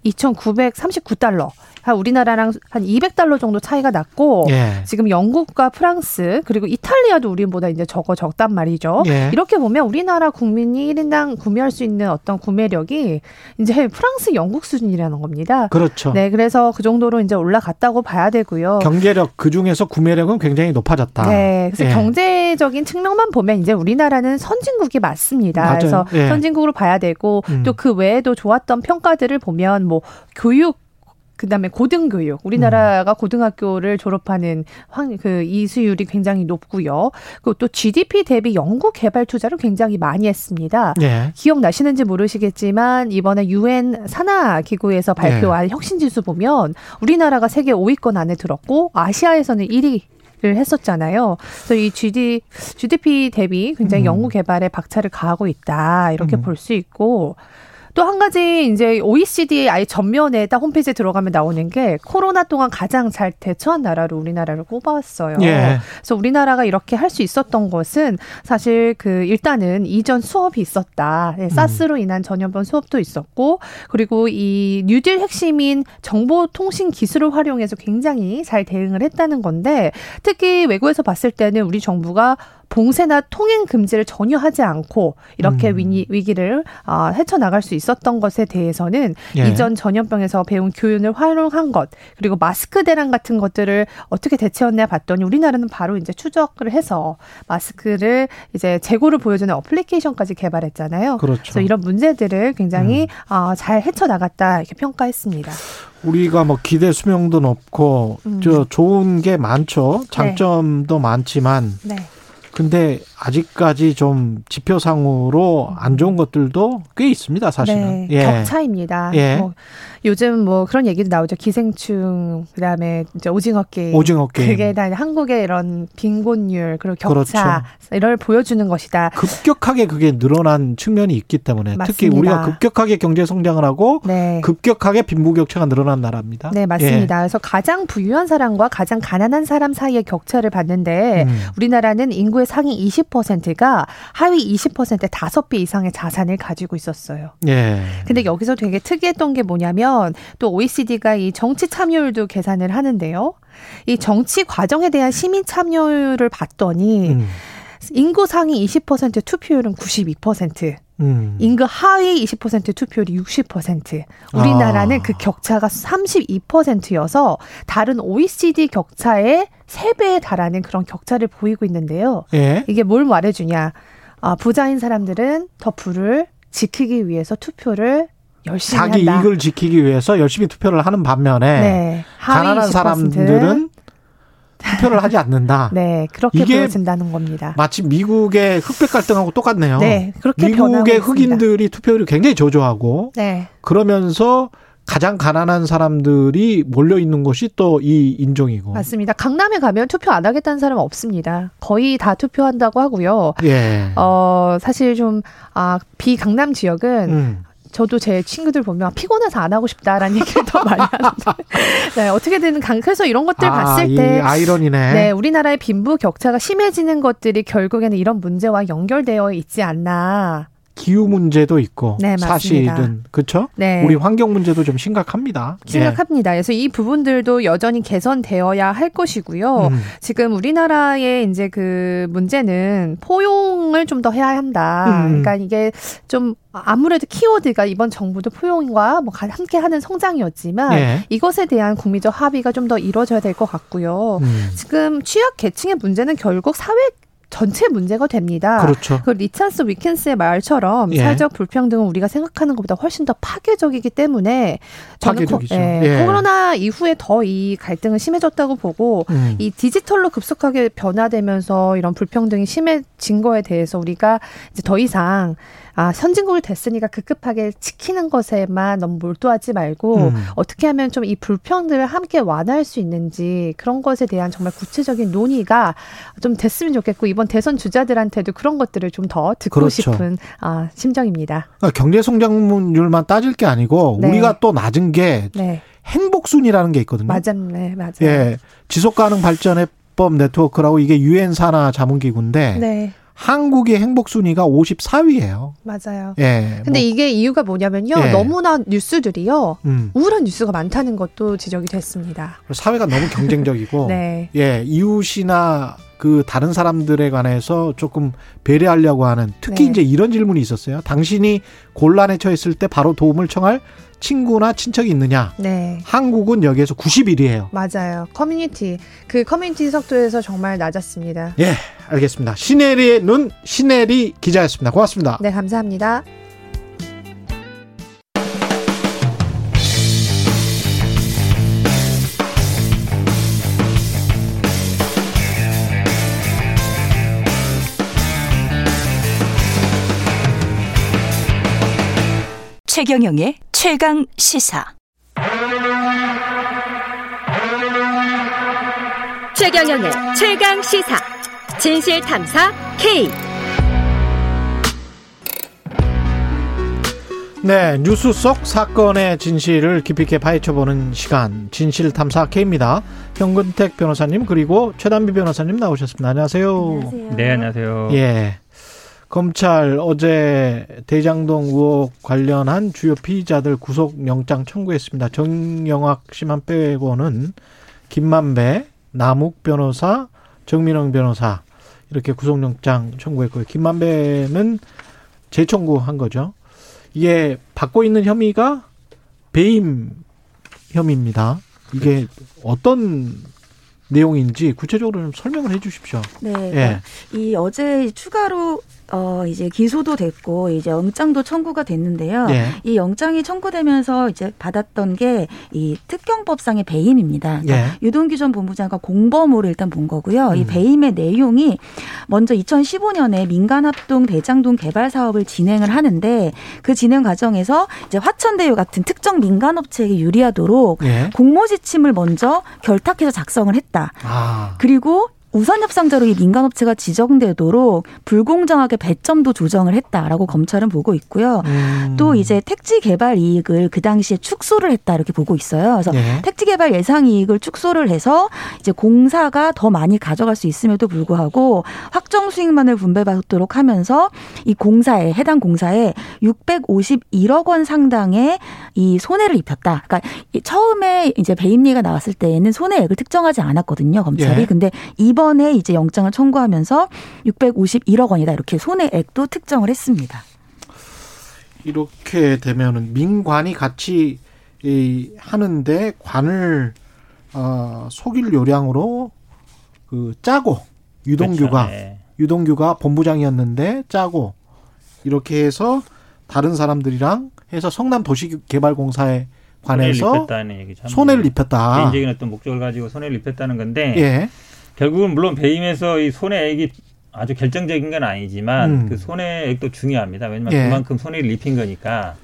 42,939달러. 우리나라랑 한 200달러 정도 차이가 났고 예. 지금 영국과 프랑스 그리고 이탈리아도 우리보다 이제 적단 말이죠. 예. 이렇게 보면 우리나라 국민이 1인당 구매할 수 있는 어떤 구매력이 이제 프랑스, 영국 수준이라는 겁니다. 그렇죠. 네, 그래서 그 정도로 이제 올라갔다고 봐야 되고요. 경제력 그 중에서 구매력은 굉장히 높아졌다. 네, 그래서 예. 경제적인 측면만 보면 이제 우리나라는 선진국이 맞습니다. 맞아요. 그래서 예. 선진국으로 봐야 되고 또 그 외에도 좋았던 평가들을 보면 뭐 교육 그다음에 고등교육. 우리나라가 고등학교를 졸업하는 그 이수율이 굉장히 높고요. 그리고 또 GDP 대비 연구 개발 투자를 굉장히 많이 했습니다. 예. 기억나시는지 모르시겠지만 이번에 UN 산하기구에서 발표한 예. 혁신지수 보면 우리나라가 세계 5위권 안에 들었고 아시아에서는 1위. 를 했었잖아요. 그래서 이 GDP 대비 굉장히 연구 개발에 박차를 가하고 있다. 이렇게 볼 수 있고 또 한 가지 이제 OECD의 아예 전면에 딱 홈페이지에 들어가면 나오는 게 코로나 동안 가장 잘 대처한 나라로 우리나라를 꼽았어요. 예. 그래서 우리나라가 이렇게 할 수 있었던 것은 사실 그 일단은 이전 수업이 있었다. 네, 사스로 인한 전염병 수업도 있었고 그리고 이 뉴딜 핵심인 정보통신 기술을 활용해서 굉장히 잘 대응을 했다는 건데 특히 외국에서 봤을 때는 우리 정부가 봉쇄나 통행 금지를 전혀 하지 않고 이렇게 위기를 헤쳐나갈 수 있었던 것에 대해서는 예. 이전 전염병에서 배운 교훈을 활용한 것 그리고 마스크 대란 같은 것들을 어떻게 대체했냐 봤더니 우리나라는 바로 이제 추적을 해서 마스크를 이제 재고를 보여주는 어플리케이션까지 개발했잖아요. 그렇죠. 그래서 이런 문제들을 굉장히 잘 헤쳐나갔다 이렇게 평가했습니다. 우리가 뭐 기대 수명도 높고 좋은 게 많죠. 장점도 네. 많지만. 네. 근데 아직까지 좀 지표상으로 안 좋은 것들도 꽤 있습니다, 사실은. 네, 예. 격차입니다. 예. 뭐 요즘 뭐 그런 얘기도 나오죠. 기생충, 그다음에 이제 오징어 게임. 그게 다 한국의 이런 빈곤율, 그리고 격차, 그렇죠. 이걸 보여주는 것이다. 급격하게 그게 늘어난 측면이 있기 때문에. 맞습니다. 특히 우리가 급격하게 경제 성장을 하고 네. 급격하게 빈부격차가 늘어난 나라입니다. 네, 맞습니다. 예. 그래서 가장 부유한 사람과 가장 가난한 사람 사이의 격차를 봤는데 우리나라는 인구의 상위 20%가 하위 20%의 5배 이상의 자산을 가지고 있었어요. 예. 근데 여기서 되게 특이했던 게 뭐냐면 또 OECD가 이 정치 참여율도 계산을 하는데요. 이 정치 과정에 대한 시민 참여율을 봤더니 인구 상위 20% 투표율은 92%. 인구 하위 20% 투표율이 60%. 우리나라는 그 격차가 32%여서 다른 OECD 격차의 3배에 달하는 그런 격차를 보이고 있는데요. 예? 이게 뭘 말해주냐. 부자인 사람들은 더 부를 지키기 위해서 투표를 열심히 자기 한다. 자기 이익을 지키기 위해서 열심히 투표를 하는 반면에 네, 가난한 10%. 사람들은 투표를 하지 않는다. 네, 그렇게 보여진다는 겁니다. 마치 미국의 흑백 갈등하고 똑같네요. 네, 그렇게 미국의 흑인들이 있습니다. 투표율이 굉장히 저조하고, 네. 그러면서 가장 가난한 사람들이 몰려 있는 것이 또 이 인종이고. 맞습니다. 강남에 가면 투표 안 하겠다는 사람 없습니다. 거의 다 투표한다고 하고요. 예. 사실 좀 비강남 지역은. 저도 제 친구들 보면 피곤해서 안 하고 싶다라는 얘기를 더 많이 하는데 네, 어떻게든 그래서 이런 것들 봤을 때 아이러니네. 네, 우리나라의 빈부 격차가 심해지는 것들이 결국에는 이런 문제와 연결되어 있지 않나. 기후 문제도 있고 네, 사실은 그렇죠. 네. 우리 환경 문제도 좀 심각합니다. 예. 그래서 이 부분들도 여전히 개선되어야 할 것이고요. 지금 우리나라의 이제 그 문제는 포용을 좀 더 해야 한다. 그러니까 이게 좀 아무래도 키워드가 이번 정부도 포용과 뭐 함께하는 성장이었지만 예. 이것에 대한 국민적 합의가 좀 더 이루어져야 될 것 같고요. 지금 취약 계층의 문제는 결국 사회 전체 문제가 됩니다. 그렇죠. 그 리찬스 위킨스의 말처럼 예. 사회적 불평등은 우리가 생각하는 것보다 훨씬 더 파괴적이기 때문에 저는 예. 코로나 이후에 더 이 갈등은 심해졌다고 보고 이 디지털로 급속하게 변화되면서 이런 불평등이 심해진 거에 대해서 우리가 이제 더 이상 선진국이 됐으니까 급급하게 지키는 것에만 너무 몰두하지 말고 어떻게 하면 좀 이 불평들을 함께 완화할 수 있는지 그런 것에 대한 정말 구체적인 논의가 좀 됐으면 좋겠고 이번 대선 주자들한테도 그런 것들을 좀 더 듣고 그렇죠. 싶은 심정입니다. 그러니까 경제 성장률만 따질 게 아니고 네. 우리가 또 낮은 게 네. 행복순위라는 게 있거든요. 맞아요. 예, 지속가능 발전의 법 네트워크라고 이게 UN 산하 자문기구인데 네. 한국의 행복순위가 54위예요. 맞아요. 예, 근데 이게 이유가 뭐냐면요. 예. 너무나 뉴스들이요. 우울한 뉴스가 많다는 것도 지적이 됐습니다. 사회가 너무 경쟁적이고 네. 예, 이웃이나 그 다른 사람들에 관해서 조금 배려하려고 하는 특히 네. 이제 이런 질문이 있었어요. 당신이 곤란에 처했을 때 바로 도움을 청할 친구나 친척이 있느냐. 네. 한국은 여기에서 91위예요. 맞아요. 커뮤니티 석도에서 정말 낮았습니다. 예, 알겠습니다. 신혜리의 눈, 신혜리 기자였습니다. 고맙습니다. 네, 감사합니다. 최경영의 최강시사. 최경영의 최강시사. 진실탐사 K. 네, 뉴스 속 사건의 진실을 깊이 있게 파헤쳐보는 시간, 진실탐사 K입니다. 현근택 변호사님 그리고 최단비 변호사님 나오셨습니다. 안녕하세요. 네, 안녕하세요. 예. 검찰 어제 대장동 의혹 관련한 주요 피의자들 구속영장 청구했습니다. 정영학 씨만 빼고는 김만배, 남욱 변호사, 정민용 변호사 이렇게 구속영장 청구했고요. 김만배는 재청구한 거죠. 이게 받고 있는 혐의가 배임 혐의입니다. 이게 어떤 내용인지 구체적으로 좀 설명을 해 주십시오. 네. 예. 이 어제 추가로 이제 기소도 됐고 이제 영장도 청구가 됐는데요. 예. 이 영장이 청구되면서 이제 받았던 게 이 특경법상의 배임입니다. 그러니까 예. 유동규 전 본부장과 공범으로 일단 본 거고요. 이 배임의 내용이 먼저 2015년에 민간합동 대장동 개발 사업을 진행을 하는데 그 진행 과정에서 이제 화천대유 같은 특정 민간업체에게 유리하도록 예. 공모지침을 먼저 결탁해서 작성을 했다. 아. 그리고 우선 협상자로 이 민간업체가 지정되도록 불공정하게 배점도 조정을 했다라고 검찰은 보고 있고요. 또 이제 택지 개발 이익을 그 당시에 축소를 했다 이렇게 보고 있어요. 그래서 네. 택지 개발 예상 이익을 축소를 해서 이제 공사가 더 많이 가져갈 수 있음에도 불구하고 확정 수익만을 분배받도록 하면서 이 공사에 해당 공사에 651억 원 상당의 이 손해를 입혔다. 그러니까 처음에 이제 배임리가 나왔을 때에는 손해액을 특정하지 않았거든요, 검찰이. 네. 근데 이번 이번에 이제 영장을 청구하면서 651억 원이다 이렇게 손해액도 특정을 했습니다. 이렇게 되면은 민관이 같이 하는데 관을 속일 요량으로 그 짜고 유동규가 그렇죠. 네. 유동규가 본부장이었는데 짜고 이렇게 해서 다른 사람들이랑 해서 성남도시개발공사에 관해서 손해를 입혔다. 개인적인 어떤 목적을 가지고 손해를 입혔다는 건데. 예. 결국은 물론 배임에서 이 손해액이 아주 결정적인 건 아니지만 그 손해액도 중요합니다. 왜냐하면 예. 그만큼 손해를 입힌 거니까.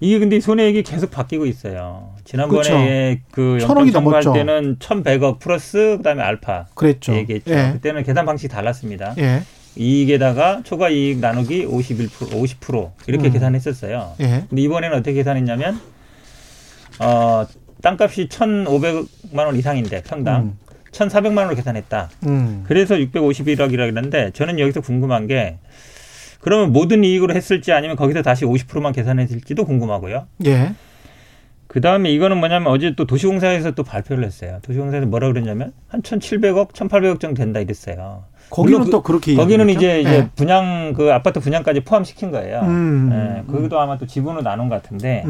이게 근데 손해액이 계속 바뀌고 있어요. 지난번에 그렇죠. 그 영장 청구할 때는 1,100억 플러스 그다음에 알파. 그랬죠. 얘기했죠. 예. 그때는 계산 방식이 달랐습니다. 예. 이익에다가 초과 이익 나누기 50% 이렇게 계산했었어요. 예. 근데 이번에는 어떻게 계산했냐면 땅값이 1,500만 원 이상인데 평당. 1,400만 원으로 계산했다. 그래서 651억이라고 했는데 저는 여기서 궁금한 게 그러면 모든 이익으로 했을지 아니면 거기서 다시 50%만 계산했을지도 궁금하고요. 예. 그다음에 이거는 뭐냐면 어제 또 도시공사에서 또 발표를 했어요. 도시공사에서 뭐라고 그랬냐면 한 1,700억, 1,800억 정도 된다 이랬어요. 거기는 또 그렇게 거기는 이제 분양 그 아파트 분양까지 포함시킨 거예요. 예, 거기도 아마 또 지분으로 나눈 것 같은데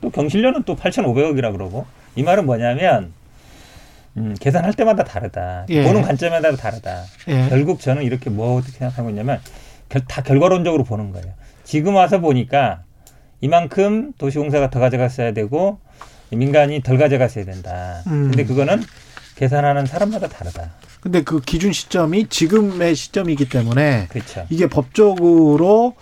또 경실련은 또 8,500억이라 그러고 이 말은 뭐냐면 계산할 때마다 다르다. 예. 보는 관점마다 다르다. 예. 결국 저는 이렇게 뭐 어떻게 생각하고 있냐면 다 결과론적으로 보는 거예요. 지금 와서 보니까 이만큼 도시공사가 더 가져갔어야 되고 민간이 덜 가져갔어야 된다. 근데 그거는 계산하는 사람마다 다르다. 근데 그 기준 시점이 지금의 시점이기 때문에 그렇죠. 이게 법적으로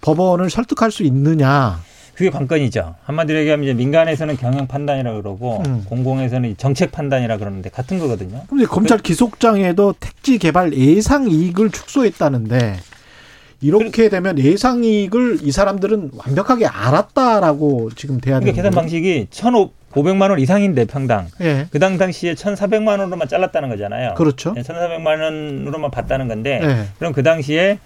법원을 설득할 수 있느냐. 그게 관건이죠. 한마디로 얘기하면 이제 민간에서는 경영 판단이라고 그러고 공공에서는 정책 판단이라고 그러는데 같은 거거든요. 그런데 검찰 기소장에도 택지 개발 예상 이익을 축소했다는데 이렇게 되면 예상 이익을 이 사람들은 완벽하게 알았다라고 지금 돼야 되는 거예요. 계산 방식이 1,500만 원 이상인데 평당. 예. 그 당시에 1,400만 원으로만 잘랐다는 거잖아요. 그렇죠. 1,400만 원으로만 봤다는 건데 예. 그럼 그 당시에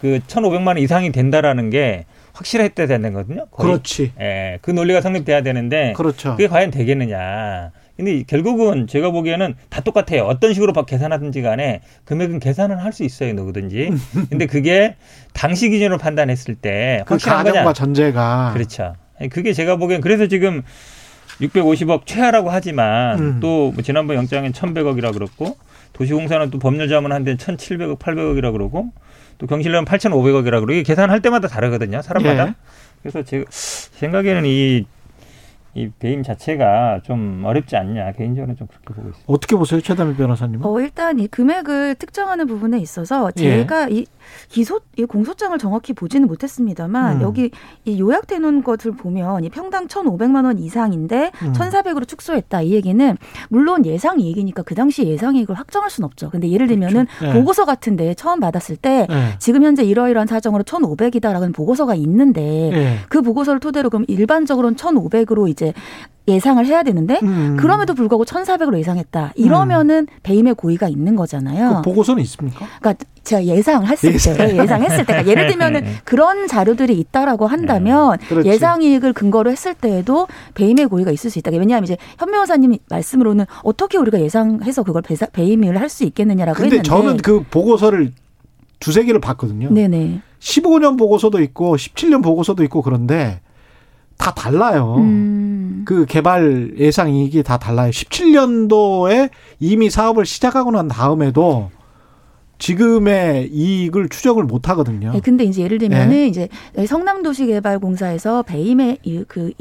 그 1,500만 원 이상이 된다라는 게 확실했어야 되는 거거든요. 거의. 그렇지. 예, 그 논리가 성립돼야 되는데 그렇죠. 그게 과연 되겠느냐. 근데 결국은 제가 보기에는 다 똑같아요. 어떤 식으로 계산하든지 간에 금액은 계산은 할 수 있어요. 누구든지. 근데 그게 당시 기준으로 판단했을 때 확실한 거냐. 그 가정과 전제가. 그렇죠. 그게 제가 보기엔 그래서 지금 650억 최하라고 하지만 또 뭐 지난번 영장엔 1,100억이라 그랬고 도시공사는 또 법률 자문한데 1,700억, 800억이라 그러고 또 경실련은 8,500억이라 그러고 이게 계산할 때마다 다르거든요. 사람마다. 예. 그래서 제 생각에는 이 배임 자체가 좀 어렵지 않냐. 개인적으로는 좀 그렇게 보고 있습니다. 어떻게 보세요? 최담희 변호사님은? 일단 이 금액을 특정하는 부분에 있어서 제가 예. 이 공소장을 정확히 보지는 못했습니다만 여기 이 요약돼 놓은 것을 보면 이 평당 1,500만 원 이상인데 1,400으로 축소했다. 이 얘기는 물론 예상 이익이니까 그 당시 예상 이익을 확정할 수는 없죠. 근데 예를 들면은 그렇죠. 예. 보고서 같은 데 처음 받았을 때 예. 지금 현재 이러이러한 사정으로 1,500이다라는 보고서가 있는데 예. 그 보고서를 토대로 그럼 일반적으로는 1,500으로 이제 예상을 해야 되는데 그럼에도 불구하고 1,400으로 예상했다. 이러면은 배임의 고의가 있는 거잖아요. 그 보고서는 있습니까? 그러니까 제가 예상했을 때 그러니까 예를 들면은 그런 자료들이 있다라고 한다면 예상 이익을 근거로 했을 때에도 배임의 고의가 있을 수 있다. 왜냐하면 이제 현 변호사님 말씀으로는 어떻게 우리가 예상해서 그걸 배임을 할 수 있겠느냐라고 근데 했는데 저는 그 보고서를 두세 개를 봤거든요. 네네. 15년 보고서도 있고 17년 보고서도 있고 그런데 다 달라요. 그 개발 예상 이익이 다 달라요. 17년도에 이미 사업을 시작하고 난 다음에도 지금의 이익을 추적을 못 하거든요. 네, 근데 이제 예를 들면은 네. 이제 성남도시개발공사에서 배임의 그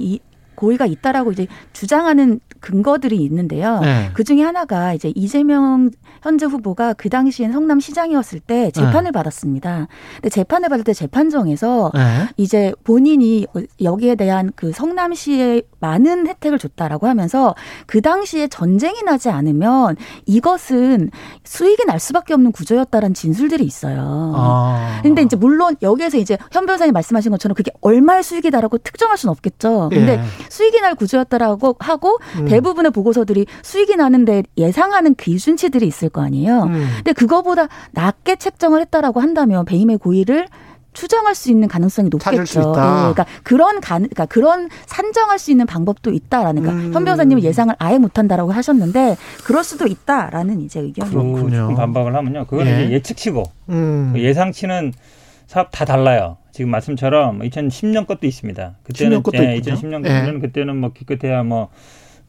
고의가 있다라고 이제 주장하는 근거들이 있는데요. 네. 그 중에 하나가 이제 이재명 현재 후보가 그 당시엔 성남시장이었을 때 재판을 네. 받았습니다. 근데 재판을 받을 때 재판정에서 네. 이제 본인이 여기에 대한 그 성남시에 많은 혜택을 줬다라고 하면서 그 당시에 전쟁이 나지 않으면 이것은 수익이 날 수밖에 없는 구조였다라는 진술들이 있어요. 아. 근데 이제 물론 여기에서 이제 현 변호사님 말씀하신 것처럼 그게 얼마의 수익이다라고 특정할 수는 없겠죠. 근데 네. 수익이 날 구조였다라고 하고 대부분의 보고서들이 수익이 나는데 예상하는 기준치들이 있을 거 아니에요. 근데 그거보다 낮게 책정을 했다라고 한다면 배임의 고의를 추정할 수 있는 가능성이 높겠죠. 찾을 수 있다. 네, 그러니까 그런 산정할 수 있는 방법도 있다라는. 그러니까 현 변호사님은 예상을 아예 못한다라고 하셨는데 그럴 수도 있다라는 이제 의견이군요. 그렇군요. 반박을 하면요. 그건 예. 이제 예측치고 예상치는 사업 다 달라요. 지금 말씀처럼 2010년 것도 있습니다. 그때는 2010년 것은 예. 그때는 뭐 기껏해야 뭐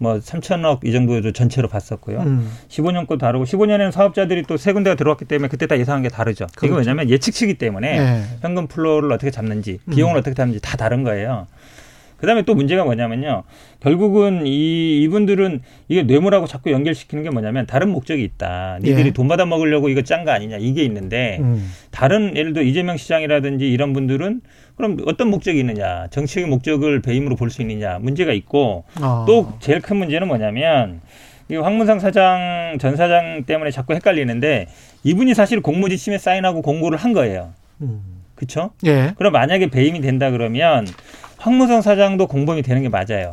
3천억 이 정도 전체로 봤었고요. 15년 거 다르고 15년에는 사업자들이 또 세 군데가 들어왔기 때문에 그때 다 예상한 게 다르죠. 그렇죠. 이거 왜냐하면 예측치기 때문에 네. 현금 플로우를 어떻게 잡는지 비용을 어떻게 잡는지 다 다른 거예요. 그다음에 또 문제가 뭐냐면요. 결국은 이분들은 이게 뇌물하고 자꾸 연결시키는 게 뭐냐면 다른 목적이 있다. 니들이 예. 돈 받아 먹으려고 이거 짠 거 아니냐 이게 있는데 다른 예를 들어 이재명 시장이라든지 이런 분들은 그럼 어떤 목적이 있느냐. 정치적인 목적을 배임으로 볼 수 있느냐. 문제가 있고 또 제일 큰 문제는 뭐냐면 이 황문상 사장 전 사장 때문에 자꾸 헷갈리는데 이분이 사실 공무지침에 사인하고 공고를 한 거예요. 그렇죠? 예. 그럼 만약에 배임이 된다 그러면 황문성 사장도 공범이 되는 게 맞아요.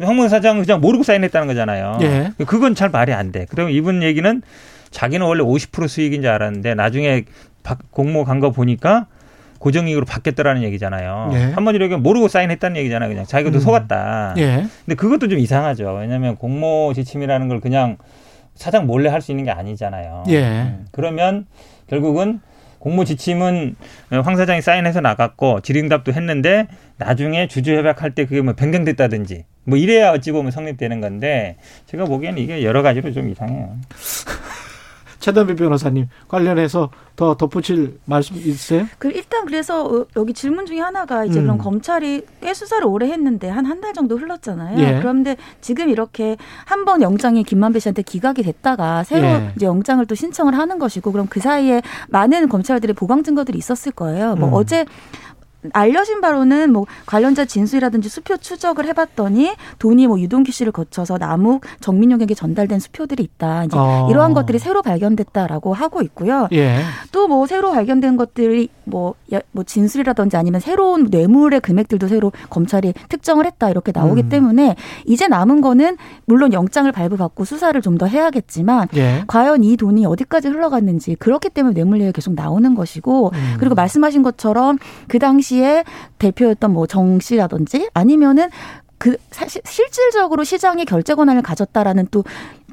황문성 사장은 그냥 모르고 사인했다는 거잖아요. 예. 그건 잘 말이 안 돼. 그럼 이분 얘기는 자기는 원래 50% 수익인 줄 알았는데 나중에 공모 간 거 보니까 고정이익으로 받겠다라는 얘기잖아요. 예. 한번 이렇게 모르고 사인했다는 얘기잖아요. 그냥 자기가 또 속았다. 예. 근데 그것도 좀 이상하죠. 왜냐하면 공모 지침이라는 걸 그냥 사장 몰래 할 수 있는 게 아니잖아요. 예. 그러면 결국은 공모 지침은 황 사장이 사인해서 나갔고 질의응답도 했는데 나중에 주주협약할 때 그게 뭐 변경됐다든지 뭐 이래야 어찌 보면 성립되는 건데 제가 보기에는 이게 여러 가지로 좀 이상해요. 최단배 변호사님 관련해서 더 덧붙일 말씀 있으세요? 일단 그래서 여기 질문 중에 하나가 이제 그럼 검찰이 꽤 수사를 오래 했는데 한 달 정도 흘렀잖아요. 예. 그런데 지금 이렇게 한 번 영장이 김만배 씨한테 기각이 됐다가 새로 예. 이제 영장을 또 신청을 하는 것이고 그럼 그 사이에 많은 검찰들의 보강 증거들이 있었을 거예요. 뭐 어제 알려진 바로는 뭐 관련자 진술이라든지 수표 추적을 해봤더니 돈이 뭐 유동규 씨를 거쳐서 남욱, 정민용에게 전달된 수표들이 있다. 이제 이러한 것들이 새로 발견됐다라고 하고 있고요. 예. 또 뭐 새로 발견된 것들이 뭐 진술이라든지 아니면 새로운 뇌물의 금액들도 새로 검찰이 특정을 했다 이렇게 나오기 때문에 이제 남은 거는 물론 영장을 발부받고 수사를 좀 더 해야겠지만 예. 과연 이 돈이 어디까지 흘러갔는지 그렇기 때문에 뇌물례가 계속 나오는 것이고 그리고 말씀하신 것처럼 그 당시 대표였던 뭐 정 씨라든지 아니면은 그 사실 실질적으로 시장이 결제 권한을 가졌다라는 또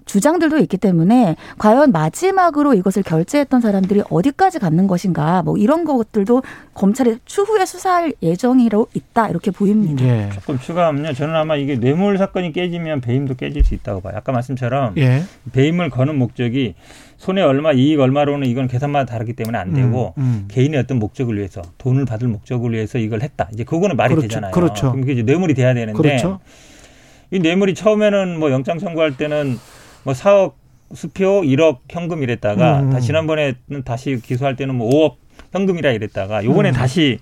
주장들도 있기 때문에 과연 마지막으로 이것을 결제했던 사람들이 어디까지 갔는 것인가 뭐 이런 것들도 검찰이 추후에 수사할 예정이로 있다 이렇게 보입니다. 예. 조금 추가하면요. 저는 아마 이게 뇌물 사건이 깨지면 배임도 깨질 수 있다고 봐요. 아까 말씀처럼 예. 배임을 거는 목적이 손해 얼마 이익 얼마로는 이건 계산마다 다르기 때문에 안 되고 개인의 어떤 목적을 위해서 돈을 받을 목적을 위해서 이걸 했다. 이제 그거는 말이 그렇죠. 되잖아요. 그렇죠. 그럼 이제 뇌물이 돼야 되는데 그렇죠. 이 뇌물이 처음에는 뭐 영장 청구할 때는 뭐 4억 수표 1억 현금 이랬다가 지난번에는 다시 기소할 때는 뭐 5억 현금이라 이랬다가 요번에 다시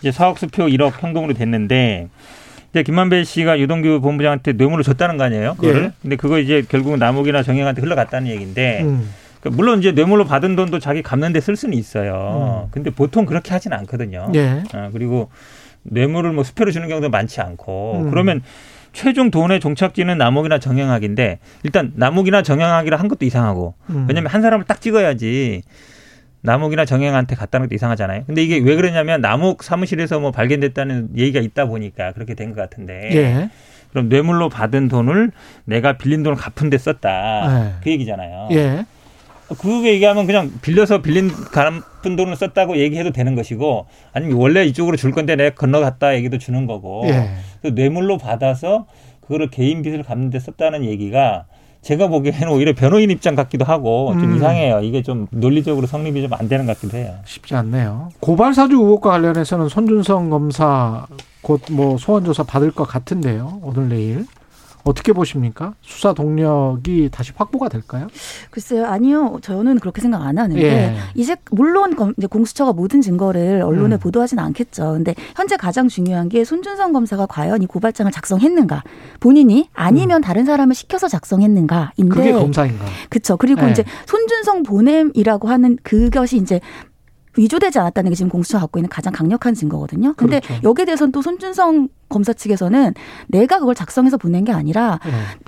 이제 4억 수표 1억 현금으로 됐는데 이제 김만배 씨가 유동규 본부장한테 뇌물을 줬다는 거 아니에요? 그거를. 예. 근데 그거 이제 결국은 남욱이나 정영한테 흘러갔다는 얘기인데 그러니까 물론 이제 뇌물로 받은 돈도 자기 갚는 데 쓸 수는 있어요. 근데 보통 그렇게 하진 않거든요. 예. 그리고 뇌물을 뭐 수표로 주는 경우도 많지 않고 그러면 최종 돈의 종착지는 남욱이나 정영학인데 일단 남욱이나 정영학이라 한 것도 이상하고 왜냐하면 한 사람을 딱 찍어야지 남욱이나 정영학한테 갔다는 것도 이상하잖아요. 근데 이게 왜 그러냐면 남욱 사무실에서 뭐 발견됐다는 얘기가 있다 보니까 그렇게 된 것 같은데 예. 그럼 뇌물로 받은 돈을 내가 빌린 돈을 갚은 데 썼다. 예. 그 얘기잖아요. 예. 그게 얘기하면 그냥 빌려서 빌린 갚은 돈을 썼다고 얘기해도 되는 것이고 아니면 원래 이쪽으로 줄 건데 내가 건너갔다 얘기도 주는 거고 예. 뇌물로 받아서 그거를 개인 빚을 갚는 데 썼다는 얘기가 제가 보기에는 오히려 변호인 입장 같기도 하고 좀 이상해요. 이게 좀 논리적으로 성립이 좀 안 되는 것 같기도 해요. 쉽지 않네요. 고발사주 의혹과 관련해서는 손준성 검사 곧 뭐 소환조사 받을 것 같은데요. 오늘 내일. 어떻게 보십니까? 수사 동력이 다시 확보가 될까요? 글쎄요. 아니요. 저는 그렇게 생각 안 하는데 예. 이제 물론 공수처가 모든 증거를 언론에 보도하진 않겠죠. 근데 현재 가장 중요한 게 손준성 검사가 과연 이 고발장을 작성했는가. 본인이 아니면 다른 사람을 시켜서 작성했는가인데. 그게 검사인가. 그렇죠. 그리고 예. 이제 손준성 보냄이라고 하는 그것이 이제 위조되지 않았다는 게 지금 공수처가 갖고 있는 가장 강력한 증거거든요. 그런데 그렇죠. 여기에 대해서는 또 손준성 검사 측에서는 내가 그걸 작성해서 보낸 게 아니라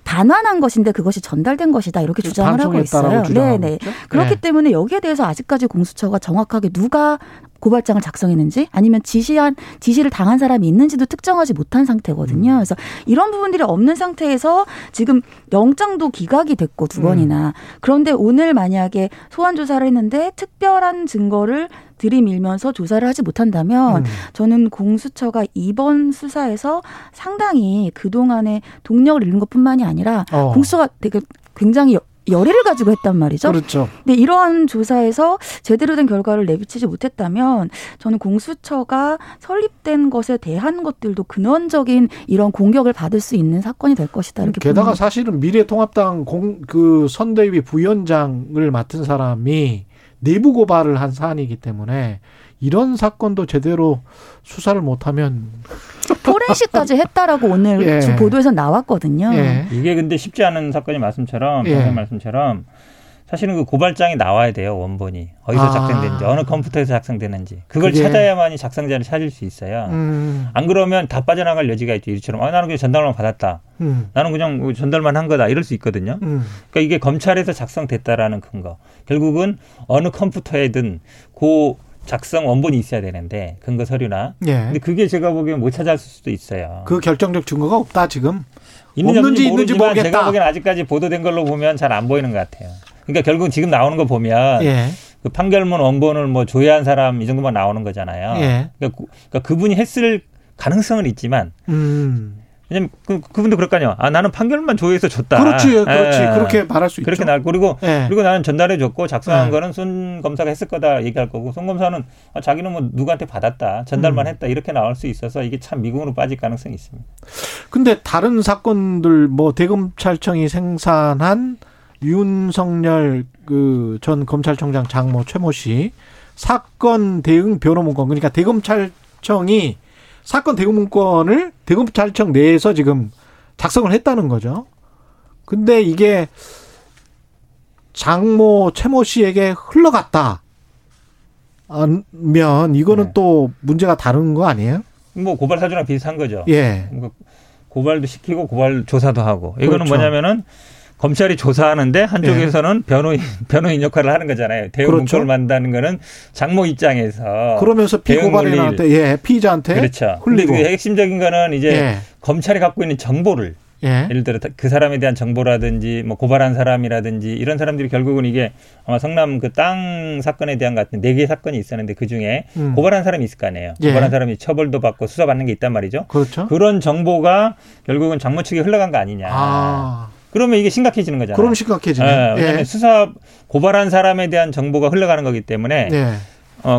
반환한 것인데 그것이 전달된 것이다 이렇게 주장을 하고 있어요. 네네. 그렇기 때문에 여기에 대해서 아직까지 공수처가 정확하게 누가 고발장을 작성했는지 아니면 지시를 당한 사람이 있는지도 특정하지 못한 상태거든요. 그래서 이런 부분들이 없는 상태에서 지금 영장도 기각이 됐고 두 번이나. 그런데 오늘 만약에 소환 조사를 했는데 특별한 증거를 들이밀면서 조사를 하지 못한다면 저는 공수처가 이번 수사에서 상당히 그동안의 동력을 잃는 것뿐만이 아니라 공수처가 되게 굉장히 열의를 가지고 했단 말이죠. 그렇죠. 근데 이러한 조사에서 제대로 된 결과를 내비치지 못했다면 저는 공수처가 설립된 것에 대한 것들도 근원적인 이런 공격을 받을 수 있는 사건이 될 것이다. 이렇게 게다가 사실은 미래통합당 그 선대위 부위원장을 맡은 사람이 내부 고발을 한 사안이기 때문에 이런 사건도 제대로 수사를 못하면 포렌식까지 했다라고 오늘 예. 보도에서 나왔거든요. 예. 이게 근데 쉽지 않은 사건이 말씀처럼 방금 말씀처럼 사실은 그 고발장이 나와야 돼요. 원본이. 어디서 작성되는지 어느 컴퓨터에서 작성되는지 그걸 그게. 찾아야만이 작성자를 찾을 수 있어요. 안 그러면 다 빠져나갈 여지가 있죠. 이처럼 나는 그냥 전달만 받았다. 나는 그냥 전달만 한 거다. 이럴 수 있거든요. 그러니까 이게 검찰에서 작성됐다라는 근거. 결국은 어느 컴퓨터에든 그 작성 원본이 있어야 되는데 근거 서류나. 근데 그게 제가 보기엔 못 찾았을 수도 있어요. 그 결정적 증거가 없다 지금. 있는지 모르겠다. 제가 보기엔 아직까지 보도된 걸로 보면 잘 안 보이는 것 같아요. 그러니까 결국 지금 나오는 거 보면 그 판결문 원본을 뭐 조회한 사람 이 정도만 나오는 거잖아요. 그러니까 그분이 했을 가능성은 있지만 왜냐면 그분도 그럴 거 아니에요. 나는 판결만 조회해서 줬다. 그렇지. 그렇게 말할 수 그렇게 있죠. 그렇게 그리고 나는 전달해줬고 작성한 거는 손 검사가 했을 거다 얘기할 거고 손 검사는 자기는 뭐 누구한테 받았다. 전달만 했다. 이렇게 나올 수 있어서 이게 참 미궁으로 빠질 가능성이 있습니다. 근데 다른 사건들 뭐 대검찰청이 생산한 윤석열 그 전 검찰총장 장모 최모 씨 사건 대응 변호 문건 그러니까 대검찰청이 사건 대응 문건을 대검찰청 내에서 지금 작성을 했다는 거죠. 근데 이게 장모 최모 씨에게 흘러갔다면 이거는 또 문제가 다른 거 아니에요? 뭐 고발 사주랑 비슷한 거죠. 예. 고발도 시키고 고발 조사도 하고 이거는 뭐냐면은. 검찰이 조사하는데 한쪽에서는 변호인 역할을 하는 거잖아요. 대응 문건을 만든다는 거는 장모 입장에서 그러면서 피고발인한테 피의자한테 그렇죠. 흘리고 근데 핵심적인 거는 이제 검찰이 갖고 있는 정보를 예를 들어 그 사람에 대한 정보라든지 뭐 고발한 사람이라든지 이런 사람들이 결국은 이게 아마 성남 그 땅 사건에 대한 것 같은 4개의 사건이 있었는데 그중에 고발한 사람이 있을 거 아니에요. 고발한 사람이 처벌도 받고 수사받는 게 있단 말이죠. 그렇죠. 그런 정보가 결국은 장모 측에 흘러간 거 아니냐. 그러면 이게 심각해지는 거잖아요. 그럼 심각해지네. 왜냐하면 수사 고발한 사람에 대한 정보가 흘러가는 거기 때문에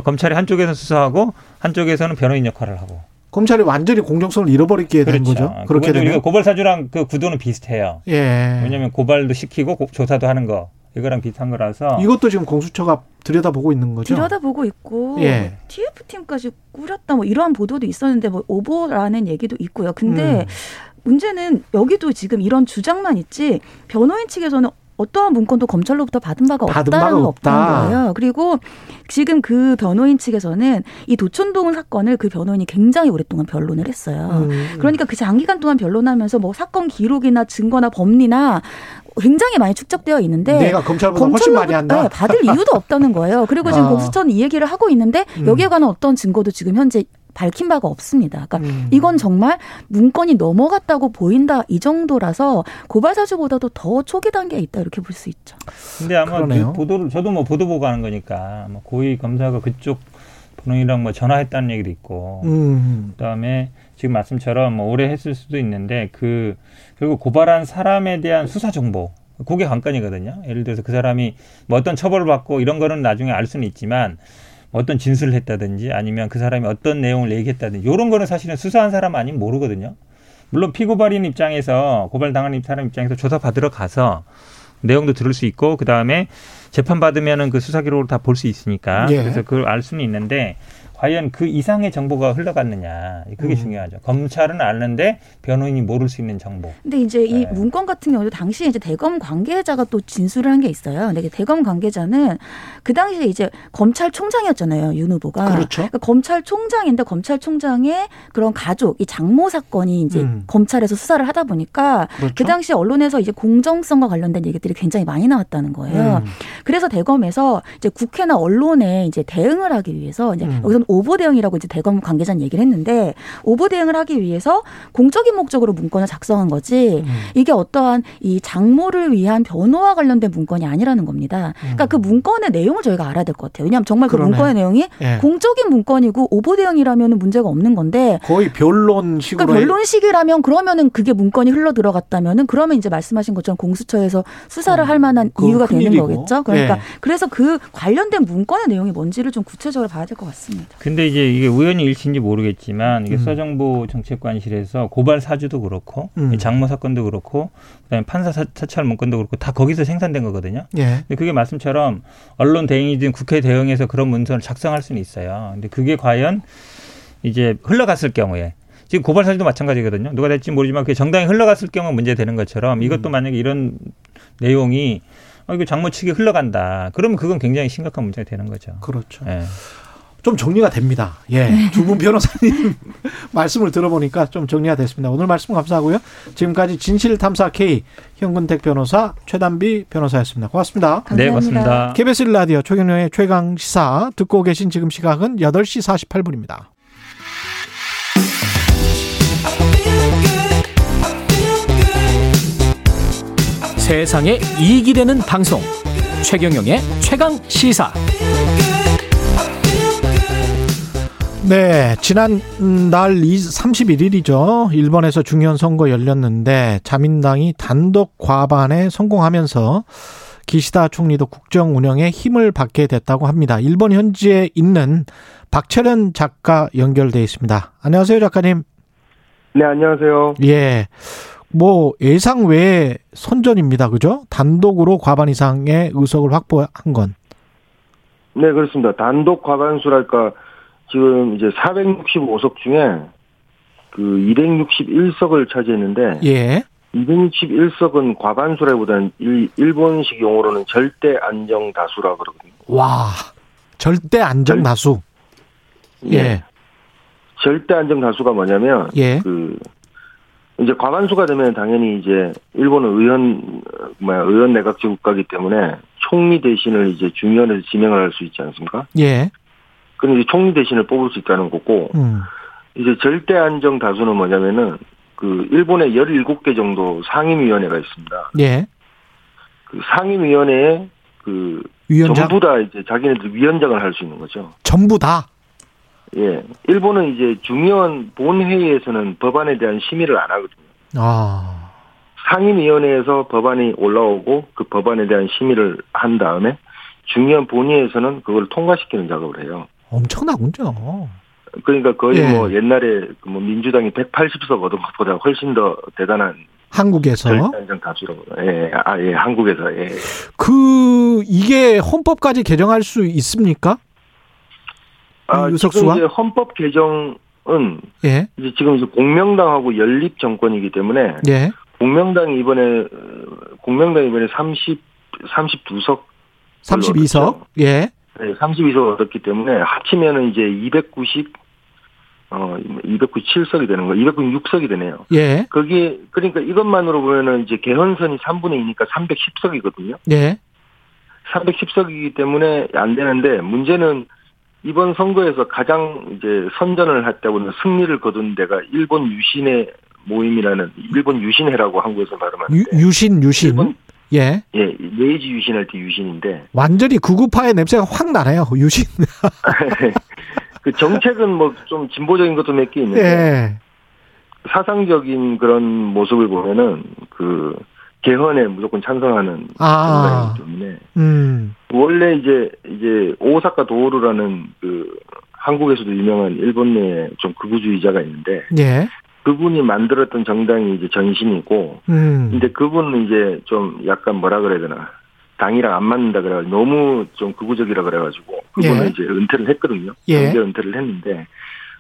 검찰이 한쪽에서는 수사하고 한쪽에서는 변호인 역할을 하고. 검찰이 완전히 공정성을 잃어버리게 된 거죠. 그렇게 되면 고발 사주랑 그 구도는 비슷해요. 왜냐하면 고발도 시키고 조사도 하는 거. 이거랑 비슷한 거라서 이것도 지금 공수처가 들여다보고 있는 거죠? 들여다보고 있고 TF팀까지 꾸렸다 뭐 이러한 보도도 있었는데 뭐 오보라는 얘기도 있고요. 근데 문제는 여기도 지금 이런 주장만 있지 변호인 측에서는 어떠한 문건도 검찰로부터 받은 바가 없다는 거예요. 그리고 지금 그 변호인 측에서는 이 도촌동 사건을 그 변호인이 굉장히 오랫동안 변론을 했어요. 그러니까 그 장기간 동안 변론하면서 뭐 사건 기록이나 증거나 법리나 굉장히 많이 축적되어 있는데 내가 검찰보다 훨씬 많이 한다. 받을 이유도 없다는 거예요. 그리고 지금 공수처는 이 얘기를 하고 있는데 여기에 관한 어떤 증거도 지금 현재 밝힌 바가 없습니다. 그러니까 이건 정말 문건이 넘어갔다고 보인다 이 정도라서 고발사주보다도 더 초기 단계에 있다 이렇게 볼 수 있죠. 근데 아마 그 보도를 저도 뭐 보도 보고 하는 거니까 뭐 고위 검사가 그쪽 변호인이랑 뭐 전화했다는 얘기도 있고 그다음에 지금 말씀처럼 오래 했을 수도 있는데 그 결국 고발한 사람에 대한 수사 정보, 그게 관건이거든요. 예를 들어서 그 사람이 뭐 어떤 처벌을 받고 이런 거는 나중에 알 수는 있지만 어떤 진술을 했다든지 아니면 그 사람이 어떤 내용을 얘기했다든지 이런 거는 사실은 수사한 사람 아니면 모르거든요. 물론 피고발인 입장에서 고발당한 사람 입장에서 조사받으러 가서 내용도 들을 수 있고 그다음에 재판받으면 그 수사 기록을 다 볼 수 있으니까 예. 그래서 그걸 알 수는 있는데 과연 그 이상의 정보가 흘러갔느냐 그게 중요하죠. 검찰은 아는데 변호인이 모를 수 있는 정보. 근데 이제 이 문건 같은 경우도 당시에 이제 대검 관계자가 또 진술을 한 게 있어요. 근데 대검 관계자는 그 당시에 이제 검찰총장이었잖아요, 윤 후보가. 그렇죠. 그러니까 검찰총장인데 검찰총장의 그런 가족, 이 장모 사건이 이제 검찰에서 수사를 하다 보니까 그렇죠. 그 당시에 언론에서 이제 공정성과 관련된 얘기들이 굉장히 많이 나왔다는 거예요. 그래서 대검에서 이제 국회나 언론에 이제 대응을 하기 위해서 이제 여기서 오보 대응이라고 이제 대검 관계자는 얘기를 했는데 오보 대응을 하기 위해서 공적인 목적으로 문건을 작성한 거지 이게 어떠한 이 장모를 위한 변호와 관련된 문건이 아니라는 겁니다. 그러니까 그 문건의 내용을 저희가 알아야 될 것 같아요. 왜냐하면 정말 그러네. 그 문건의 내용이 예. 공적인 문건이고 오보 대응이라면 문제가 없는 건데 거의 변론식으로. 그러니까 변론식이라면 그러면은 그게 문건이 흘러 들어갔다면은 그러면 이제 말씀하신 것처럼 공수처에서 수사를 할 만한 이유가 되는 일이고. 거겠죠. 그러니까 예. 그래서 그 관련된 문건의 내용이 뭔지를 좀 구체적으로 봐야 될 것 같습니다. 근데 이제 이게 우연히 일치인지 모르겠지만 이게 수사정보 정책관실에서 고발 사주도 그렇고 장모 사건도 그렇고 그다음에 판사 사찰 문건도 그렇고 다 거기서 생산된 거거든요. 예. 근데 그게 말씀처럼 언론 대응이든 국회 대응에서 그런 문서를 작성할 수는 있어요. 근데 그게 과연 이제 흘러갔을 경우에 지금 고발 사주도 마찬가지거든요. 누가 될지 모르지만 그게 정당히 흘러갔을 경우 문제되는 것처럼 이것도 만약에 이런 내용이 이거 장모 측에 흘러간다. 그러면 그건 굉장히 심각한 문제가 되는 거죠. 그렇죠. 예. 좀 정리가 됩니다. 예. 두 분 변호사님 말씀을 들어보니까 좀 정리가 됐습니다. 오늘 말씀 감사하고요. 지금까지 진실탐사 K 현근택 변호사, 최단비 변호사였습니다. 고맙습니다. 감사합니다. 네, 고맙습니다. KBS 1라디오 최경영의 최강시사 듣고 계신 지금 시각은 8시 48분입니다. 세상에 이익이 되는 방송 최경영의 최강시사. 네, 지난 날 31일이죠. 일본에서 중요한 선거 열렸는데 자민당이 단독 과반에 성공하면서 기시다 총리도 국정 운영에 힘을 받게 됐다고 합니다. 일본 현지에 있는 박철현 작가 연결돼 있습니다. 안녕하세요, 작가님. 네, 안녕하세요. 예, 뭐 예상 외의 선전입니다, 그죠? 단독으로 과반 이상의 의석을 확보한 건. 네, 그렇습니다. 단독 과반수랄까. 지금 이제 465석 중에 그 261석을 차지했는데 예. 261석은 과반수라기보다는 일본식 용어로는 절대 안정 다수라 그러거든요. 와, 절대 안정 다수. 예. 예. 절대 안정 다수가 뭐냐면 예. 그 이제 과반수가 되면 당연히 이제 일본은 의원 내각제 국가이기 때문에 총리 대신을 이제 중의원에서 지명을 할 수 있지 않습니까? 예. 그럼 이제 총리 대신을 뽑을 수 있다는 거고, 이제 절대 안정 다수는 뭐냐면은, 그, 일본에 17개 정도 상임위원회가 있습니다. 예. 그 상임위원회에 그, 위원장? 전부 다 이제 자기네들 위원장을 할 수 있는 거죠. 전부 다? 예. 일본은 이제 중요한 본회의에서는 법안에 대한 심의를 안 하거든요. 아. 상임위원회에서 법안이 올라오고, 그 법안에 대한 심의를 한 다음에, 중요한 본회의에서는 그걸 통과시키는 작업을 해요. 엄청나군요. 그러니까 거의 예. 뭐 옛날에 뭐 민주당이 180석 얻은 것보다 훨씬 더 대단한 한국에서 다수라고. 예, 아, 예, 한국에서 예. 그 이게 헌법까지 개정할 수 있습니까? 아, 유석수와 지금 이제 헌법 개정은 예. 이제 지금 이제 공명당하고 연립 정권이기 때문에 예. 공명당이 이번에 32석 예. 네, 32석을 얻었기 때문에 합치면은 이제 297석이 되는 거, 296석이 되네요. 예. 거기 그러니까 이것만으로 보면은 이제 개헌선이 3분의 2니까 310석이거든요. 예. 310석이기 때문에 안 되는데 문제는 이번 선거에서 가장 이제 선전을 했다고는 승리를 거둔 데가 일본 유신의 모임이라는 일본 유신회라고 한국에서 말하면 유신. 예. 예, 메이지 유신할 때 유신인데. 완전히 구구파의 냄새가 확 나네요, 유신. 그 정책은 뭐 좀 진보적인 것도 몇 개 있는데. 예. 사상적인 그런 모습을 보면은 그 개헌에 무조건 찬성하는 정당이기 때문에 원래 이제 오사카 도오루라는 그 한국에서도 유명한 일본 내에 좀 극우주의자가 있는데 예. 그분이 만들었던 정당이 이제 전신이고 근데 그분은 이제 좀 약간 뭐라 그래야 되나 당이랑 안 맞는다 그래 가지고 너무 좀 극우적이라 그래 가지고 그분은 예. 이제 은퇴를 했거든요. 예. 강제 은퇴를 했는데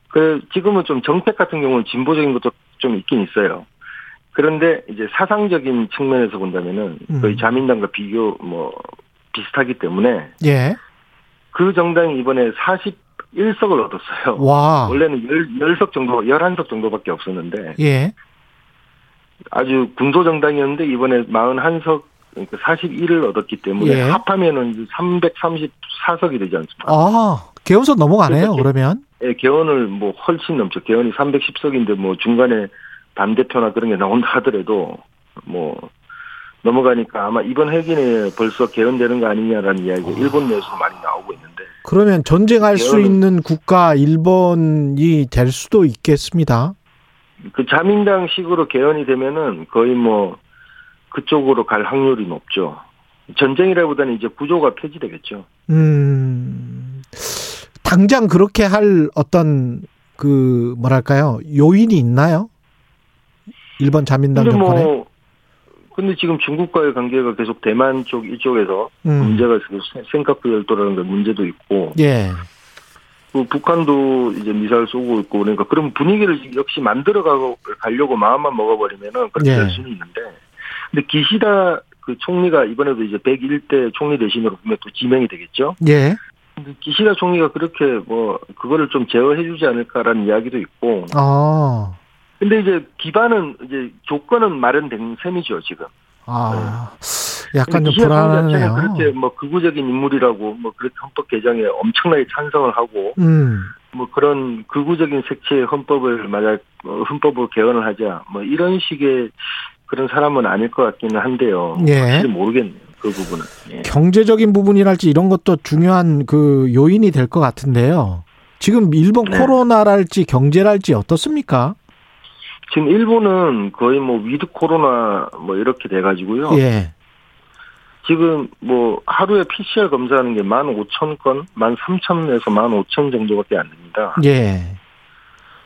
그 지금은 좀 정책 같은 경우는 진보적인 것도 좀 있긴 있어요. 그런데 이제 사상적인 측면에서 본다면은 거의 자민당과 비교 뭐 비슷하기 때문에 예. 그 정당이 이번에 41석을 얻었어요. 와. 원래는 10석 정도, 11석 정도밖에 없었는데 예. 아주 군소 정당이었는데 이번에 41석 그러니까 41을 얻었기 때문에 예. 합하면은 334석이 되지 않습니까? 아, 개헌선 넘어가네요. 그러면 예, 개헌을 뭐 훨씬 넘죠. 개헌이 310석인데 뭐 중간에 반대표나 그런 게 나온다 하더라도 뭐 넘어가니까 아마 이번 회기에 벌써 개헌되는 거 아니냐라는 이야기가 일본 내에서 많이 나오고 있는데 그러면 전쟁할 수 있는 국가 일본이 될 수도 있겠습니다. 그 자민당 식으로 개헌이 되면은 거의 뭐 그쪽으로 갈 확률이 높죠. 전쟁이라기보다는 이제 구조가 폐지되겠죠. 당장 그렇게 할 어떤 그 뭐랄까요 요인이 있나요? 일본 자민당 정권에. 뭐 근데 지금 중국과의 관계가 계속 대만 쪽 이쪽에서 문제가 있고 센카쿠 열도라는 문제도 있고. 예. 그 북한도 이제 미사일 쏘고 있고 그러니까 그런 분위기를 역시 만들어가고 가려고 마음만 먹어버리면은 그렇게 예. 될 수는 있는데. 근데 기시다 그 총리가 이번에도 이제 101대 총리 대신으로 분명 또 지명이 되겠죠. 예. 근데 기시다 총리가 그렇게 뭐 그거를 좀 제어해주지 않을까라는 이야기도 있고. 아. 근데 이제 기반은 이제 조건은 마련된 셈이죠 지금. 아. 약간 좀 불안하네요. 그렇게 뭐 극우적인 인물이라고 뭐 그렇게 헌법 개정에 엄청나게 찬성을 하고. 뭐 그런 극우적인 색채의 헌법을 개헌을 하자 뭐 이런 식의. 그런 사람은 아닐 것 같기는 한데요. 예. 모르겠네요. 그 부분은. 예. 경제적인 부분이랄지 이런 것도 중요한 그 요인이 될 것 같은데요. 지금 일본 네. 코로나랄지 경제랄지 어떻습니까? 지금 일본은 거의 뭐 위드 코로나 뭐 이렇게 돼가지고요. 예. 지금 뭐 하루에 PCR 검사하는 게 15,000건, 13,000에서 15,000 정도밖에 안 됩니다. 예.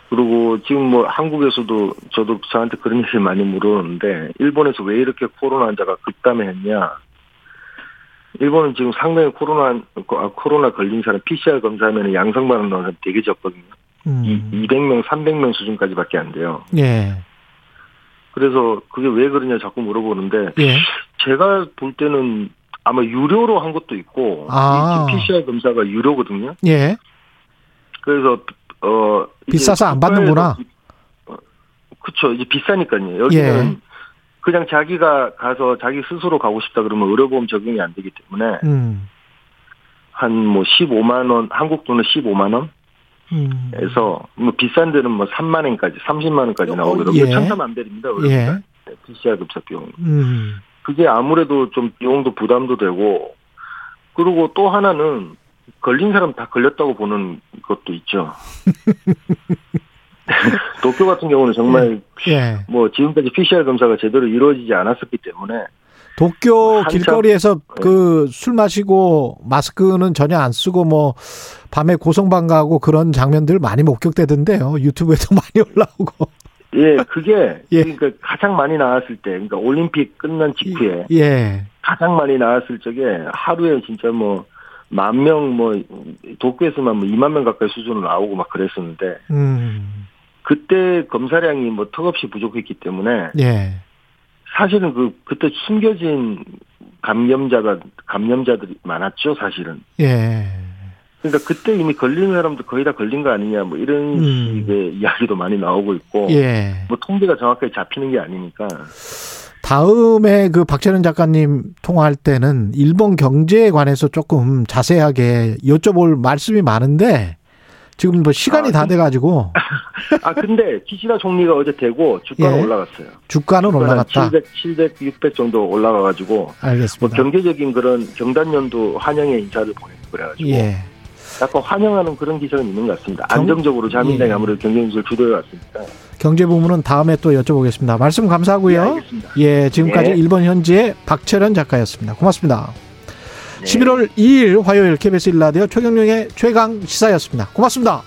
그리고 지금 뭐 한국에서도 저도 저한테 그런 얘기 많이 물어보는데 일본에서 왜 이렇게 코로나 환자가 급감했냐. 일본은 지금 상당히 코로나 걸린 사람 PCR 검사하면 양성 반응 나오는 사람 되게 적거든요. 200명, 300명 수준까지밖에 안 돼요. 예. 그래서 그게 왜 그러냐 자꾸 물어보는데 예. 제가 볼 때는 아마 유료로 한 것도 있고 아. PCR 검사가 유료거든요. 예. 그래서 비싸서 안 받는구나. 그렇죠. 이제 비싸니까요. 여기는 예. 그냥 자기가 가서 자기 스스로 가고 싶다 그러면 의료보험 적용이 안 되기 때문에 한 뭐 15만 원, 한국 돈은 15만 원? 에서 뭐 비싼 데는 뭐 3만 원까지, 30만 원까지 나오거든요. 천차만별입니다. 예. PCR 검사 비용. 그게 아무래도 좀 비용도 부담도 되고 그리고 또 하나는 걸린 사람 다 걸렸다고 보는 것도 있죠. 도쿄 같은 경우는 정말 예. 뭐 지금까지 PCR 검사가 제대로 이루어지지 않았었기 때문에 도쿄 길거리에서 그 술 마시고 마스크는 전혀 안 쓰고 뭐 밤에 고성방 가고 그런 장면들 많이 목격되던데요. 유튜브에도 많이 올라오고. 예, 그게 예. 그러니까 가장 많이 나왔을 때, 그러니까 올림픽 끝난 직후에 예. 가장 많이 나왔을 적에 하루에 진짜 뭐. 10,000명, 뭐, 도쿄에서만 뭐 20,000명 가까이 수준으로 나오고 막 그랬었는데, 그때 검사량이 뭐 턱없이 부족했기 때문에, 예. 사실은 그때 숨겨진 감염자들이 많았죠, 사실은. 예. 그러니까 그때 이미 걸린 사람도 거의 다 걸린 거 아니냐, 뭐 이런 식의 이야기도 많이 나오고 있고, 예. 뭐 통계가 정확하게 잡히는 게 아니니까. 다음에 그 박재현 작가님 통화할 때는 일본 경제에 관해서 조금 자세하게 여쭤볼 말씀이 많은데 지금 뭐 시간이 다 돼가지고. 아 근데 기시다 총리가 어제 되고 주가는 예. 올라갔어요. 주가는 올라갔다. 700, 600 정도 올라가가지고. 알겠습니다. 뭐 경제적인 그런 경단년도 환영의 인사를 보내고 그래가지고. 예. 약간 환영하는 그런 기색은 있는 것 같습니다. 안정적으로 자민당이 아무래도 경제인수를 주도해 왔습니다. 경제 부문은 다음에 또 여쭤보겠습니다. 말씀 감사하고요. 네, 알겠습니다. 예, 지금까지 네. 일본 현지의 박철현 작가였습니다. 고맙습니다. 네. 11월 2일 화요일 KBS 1라디오 최경영의 최강 시사였습니다. 고맙습니다.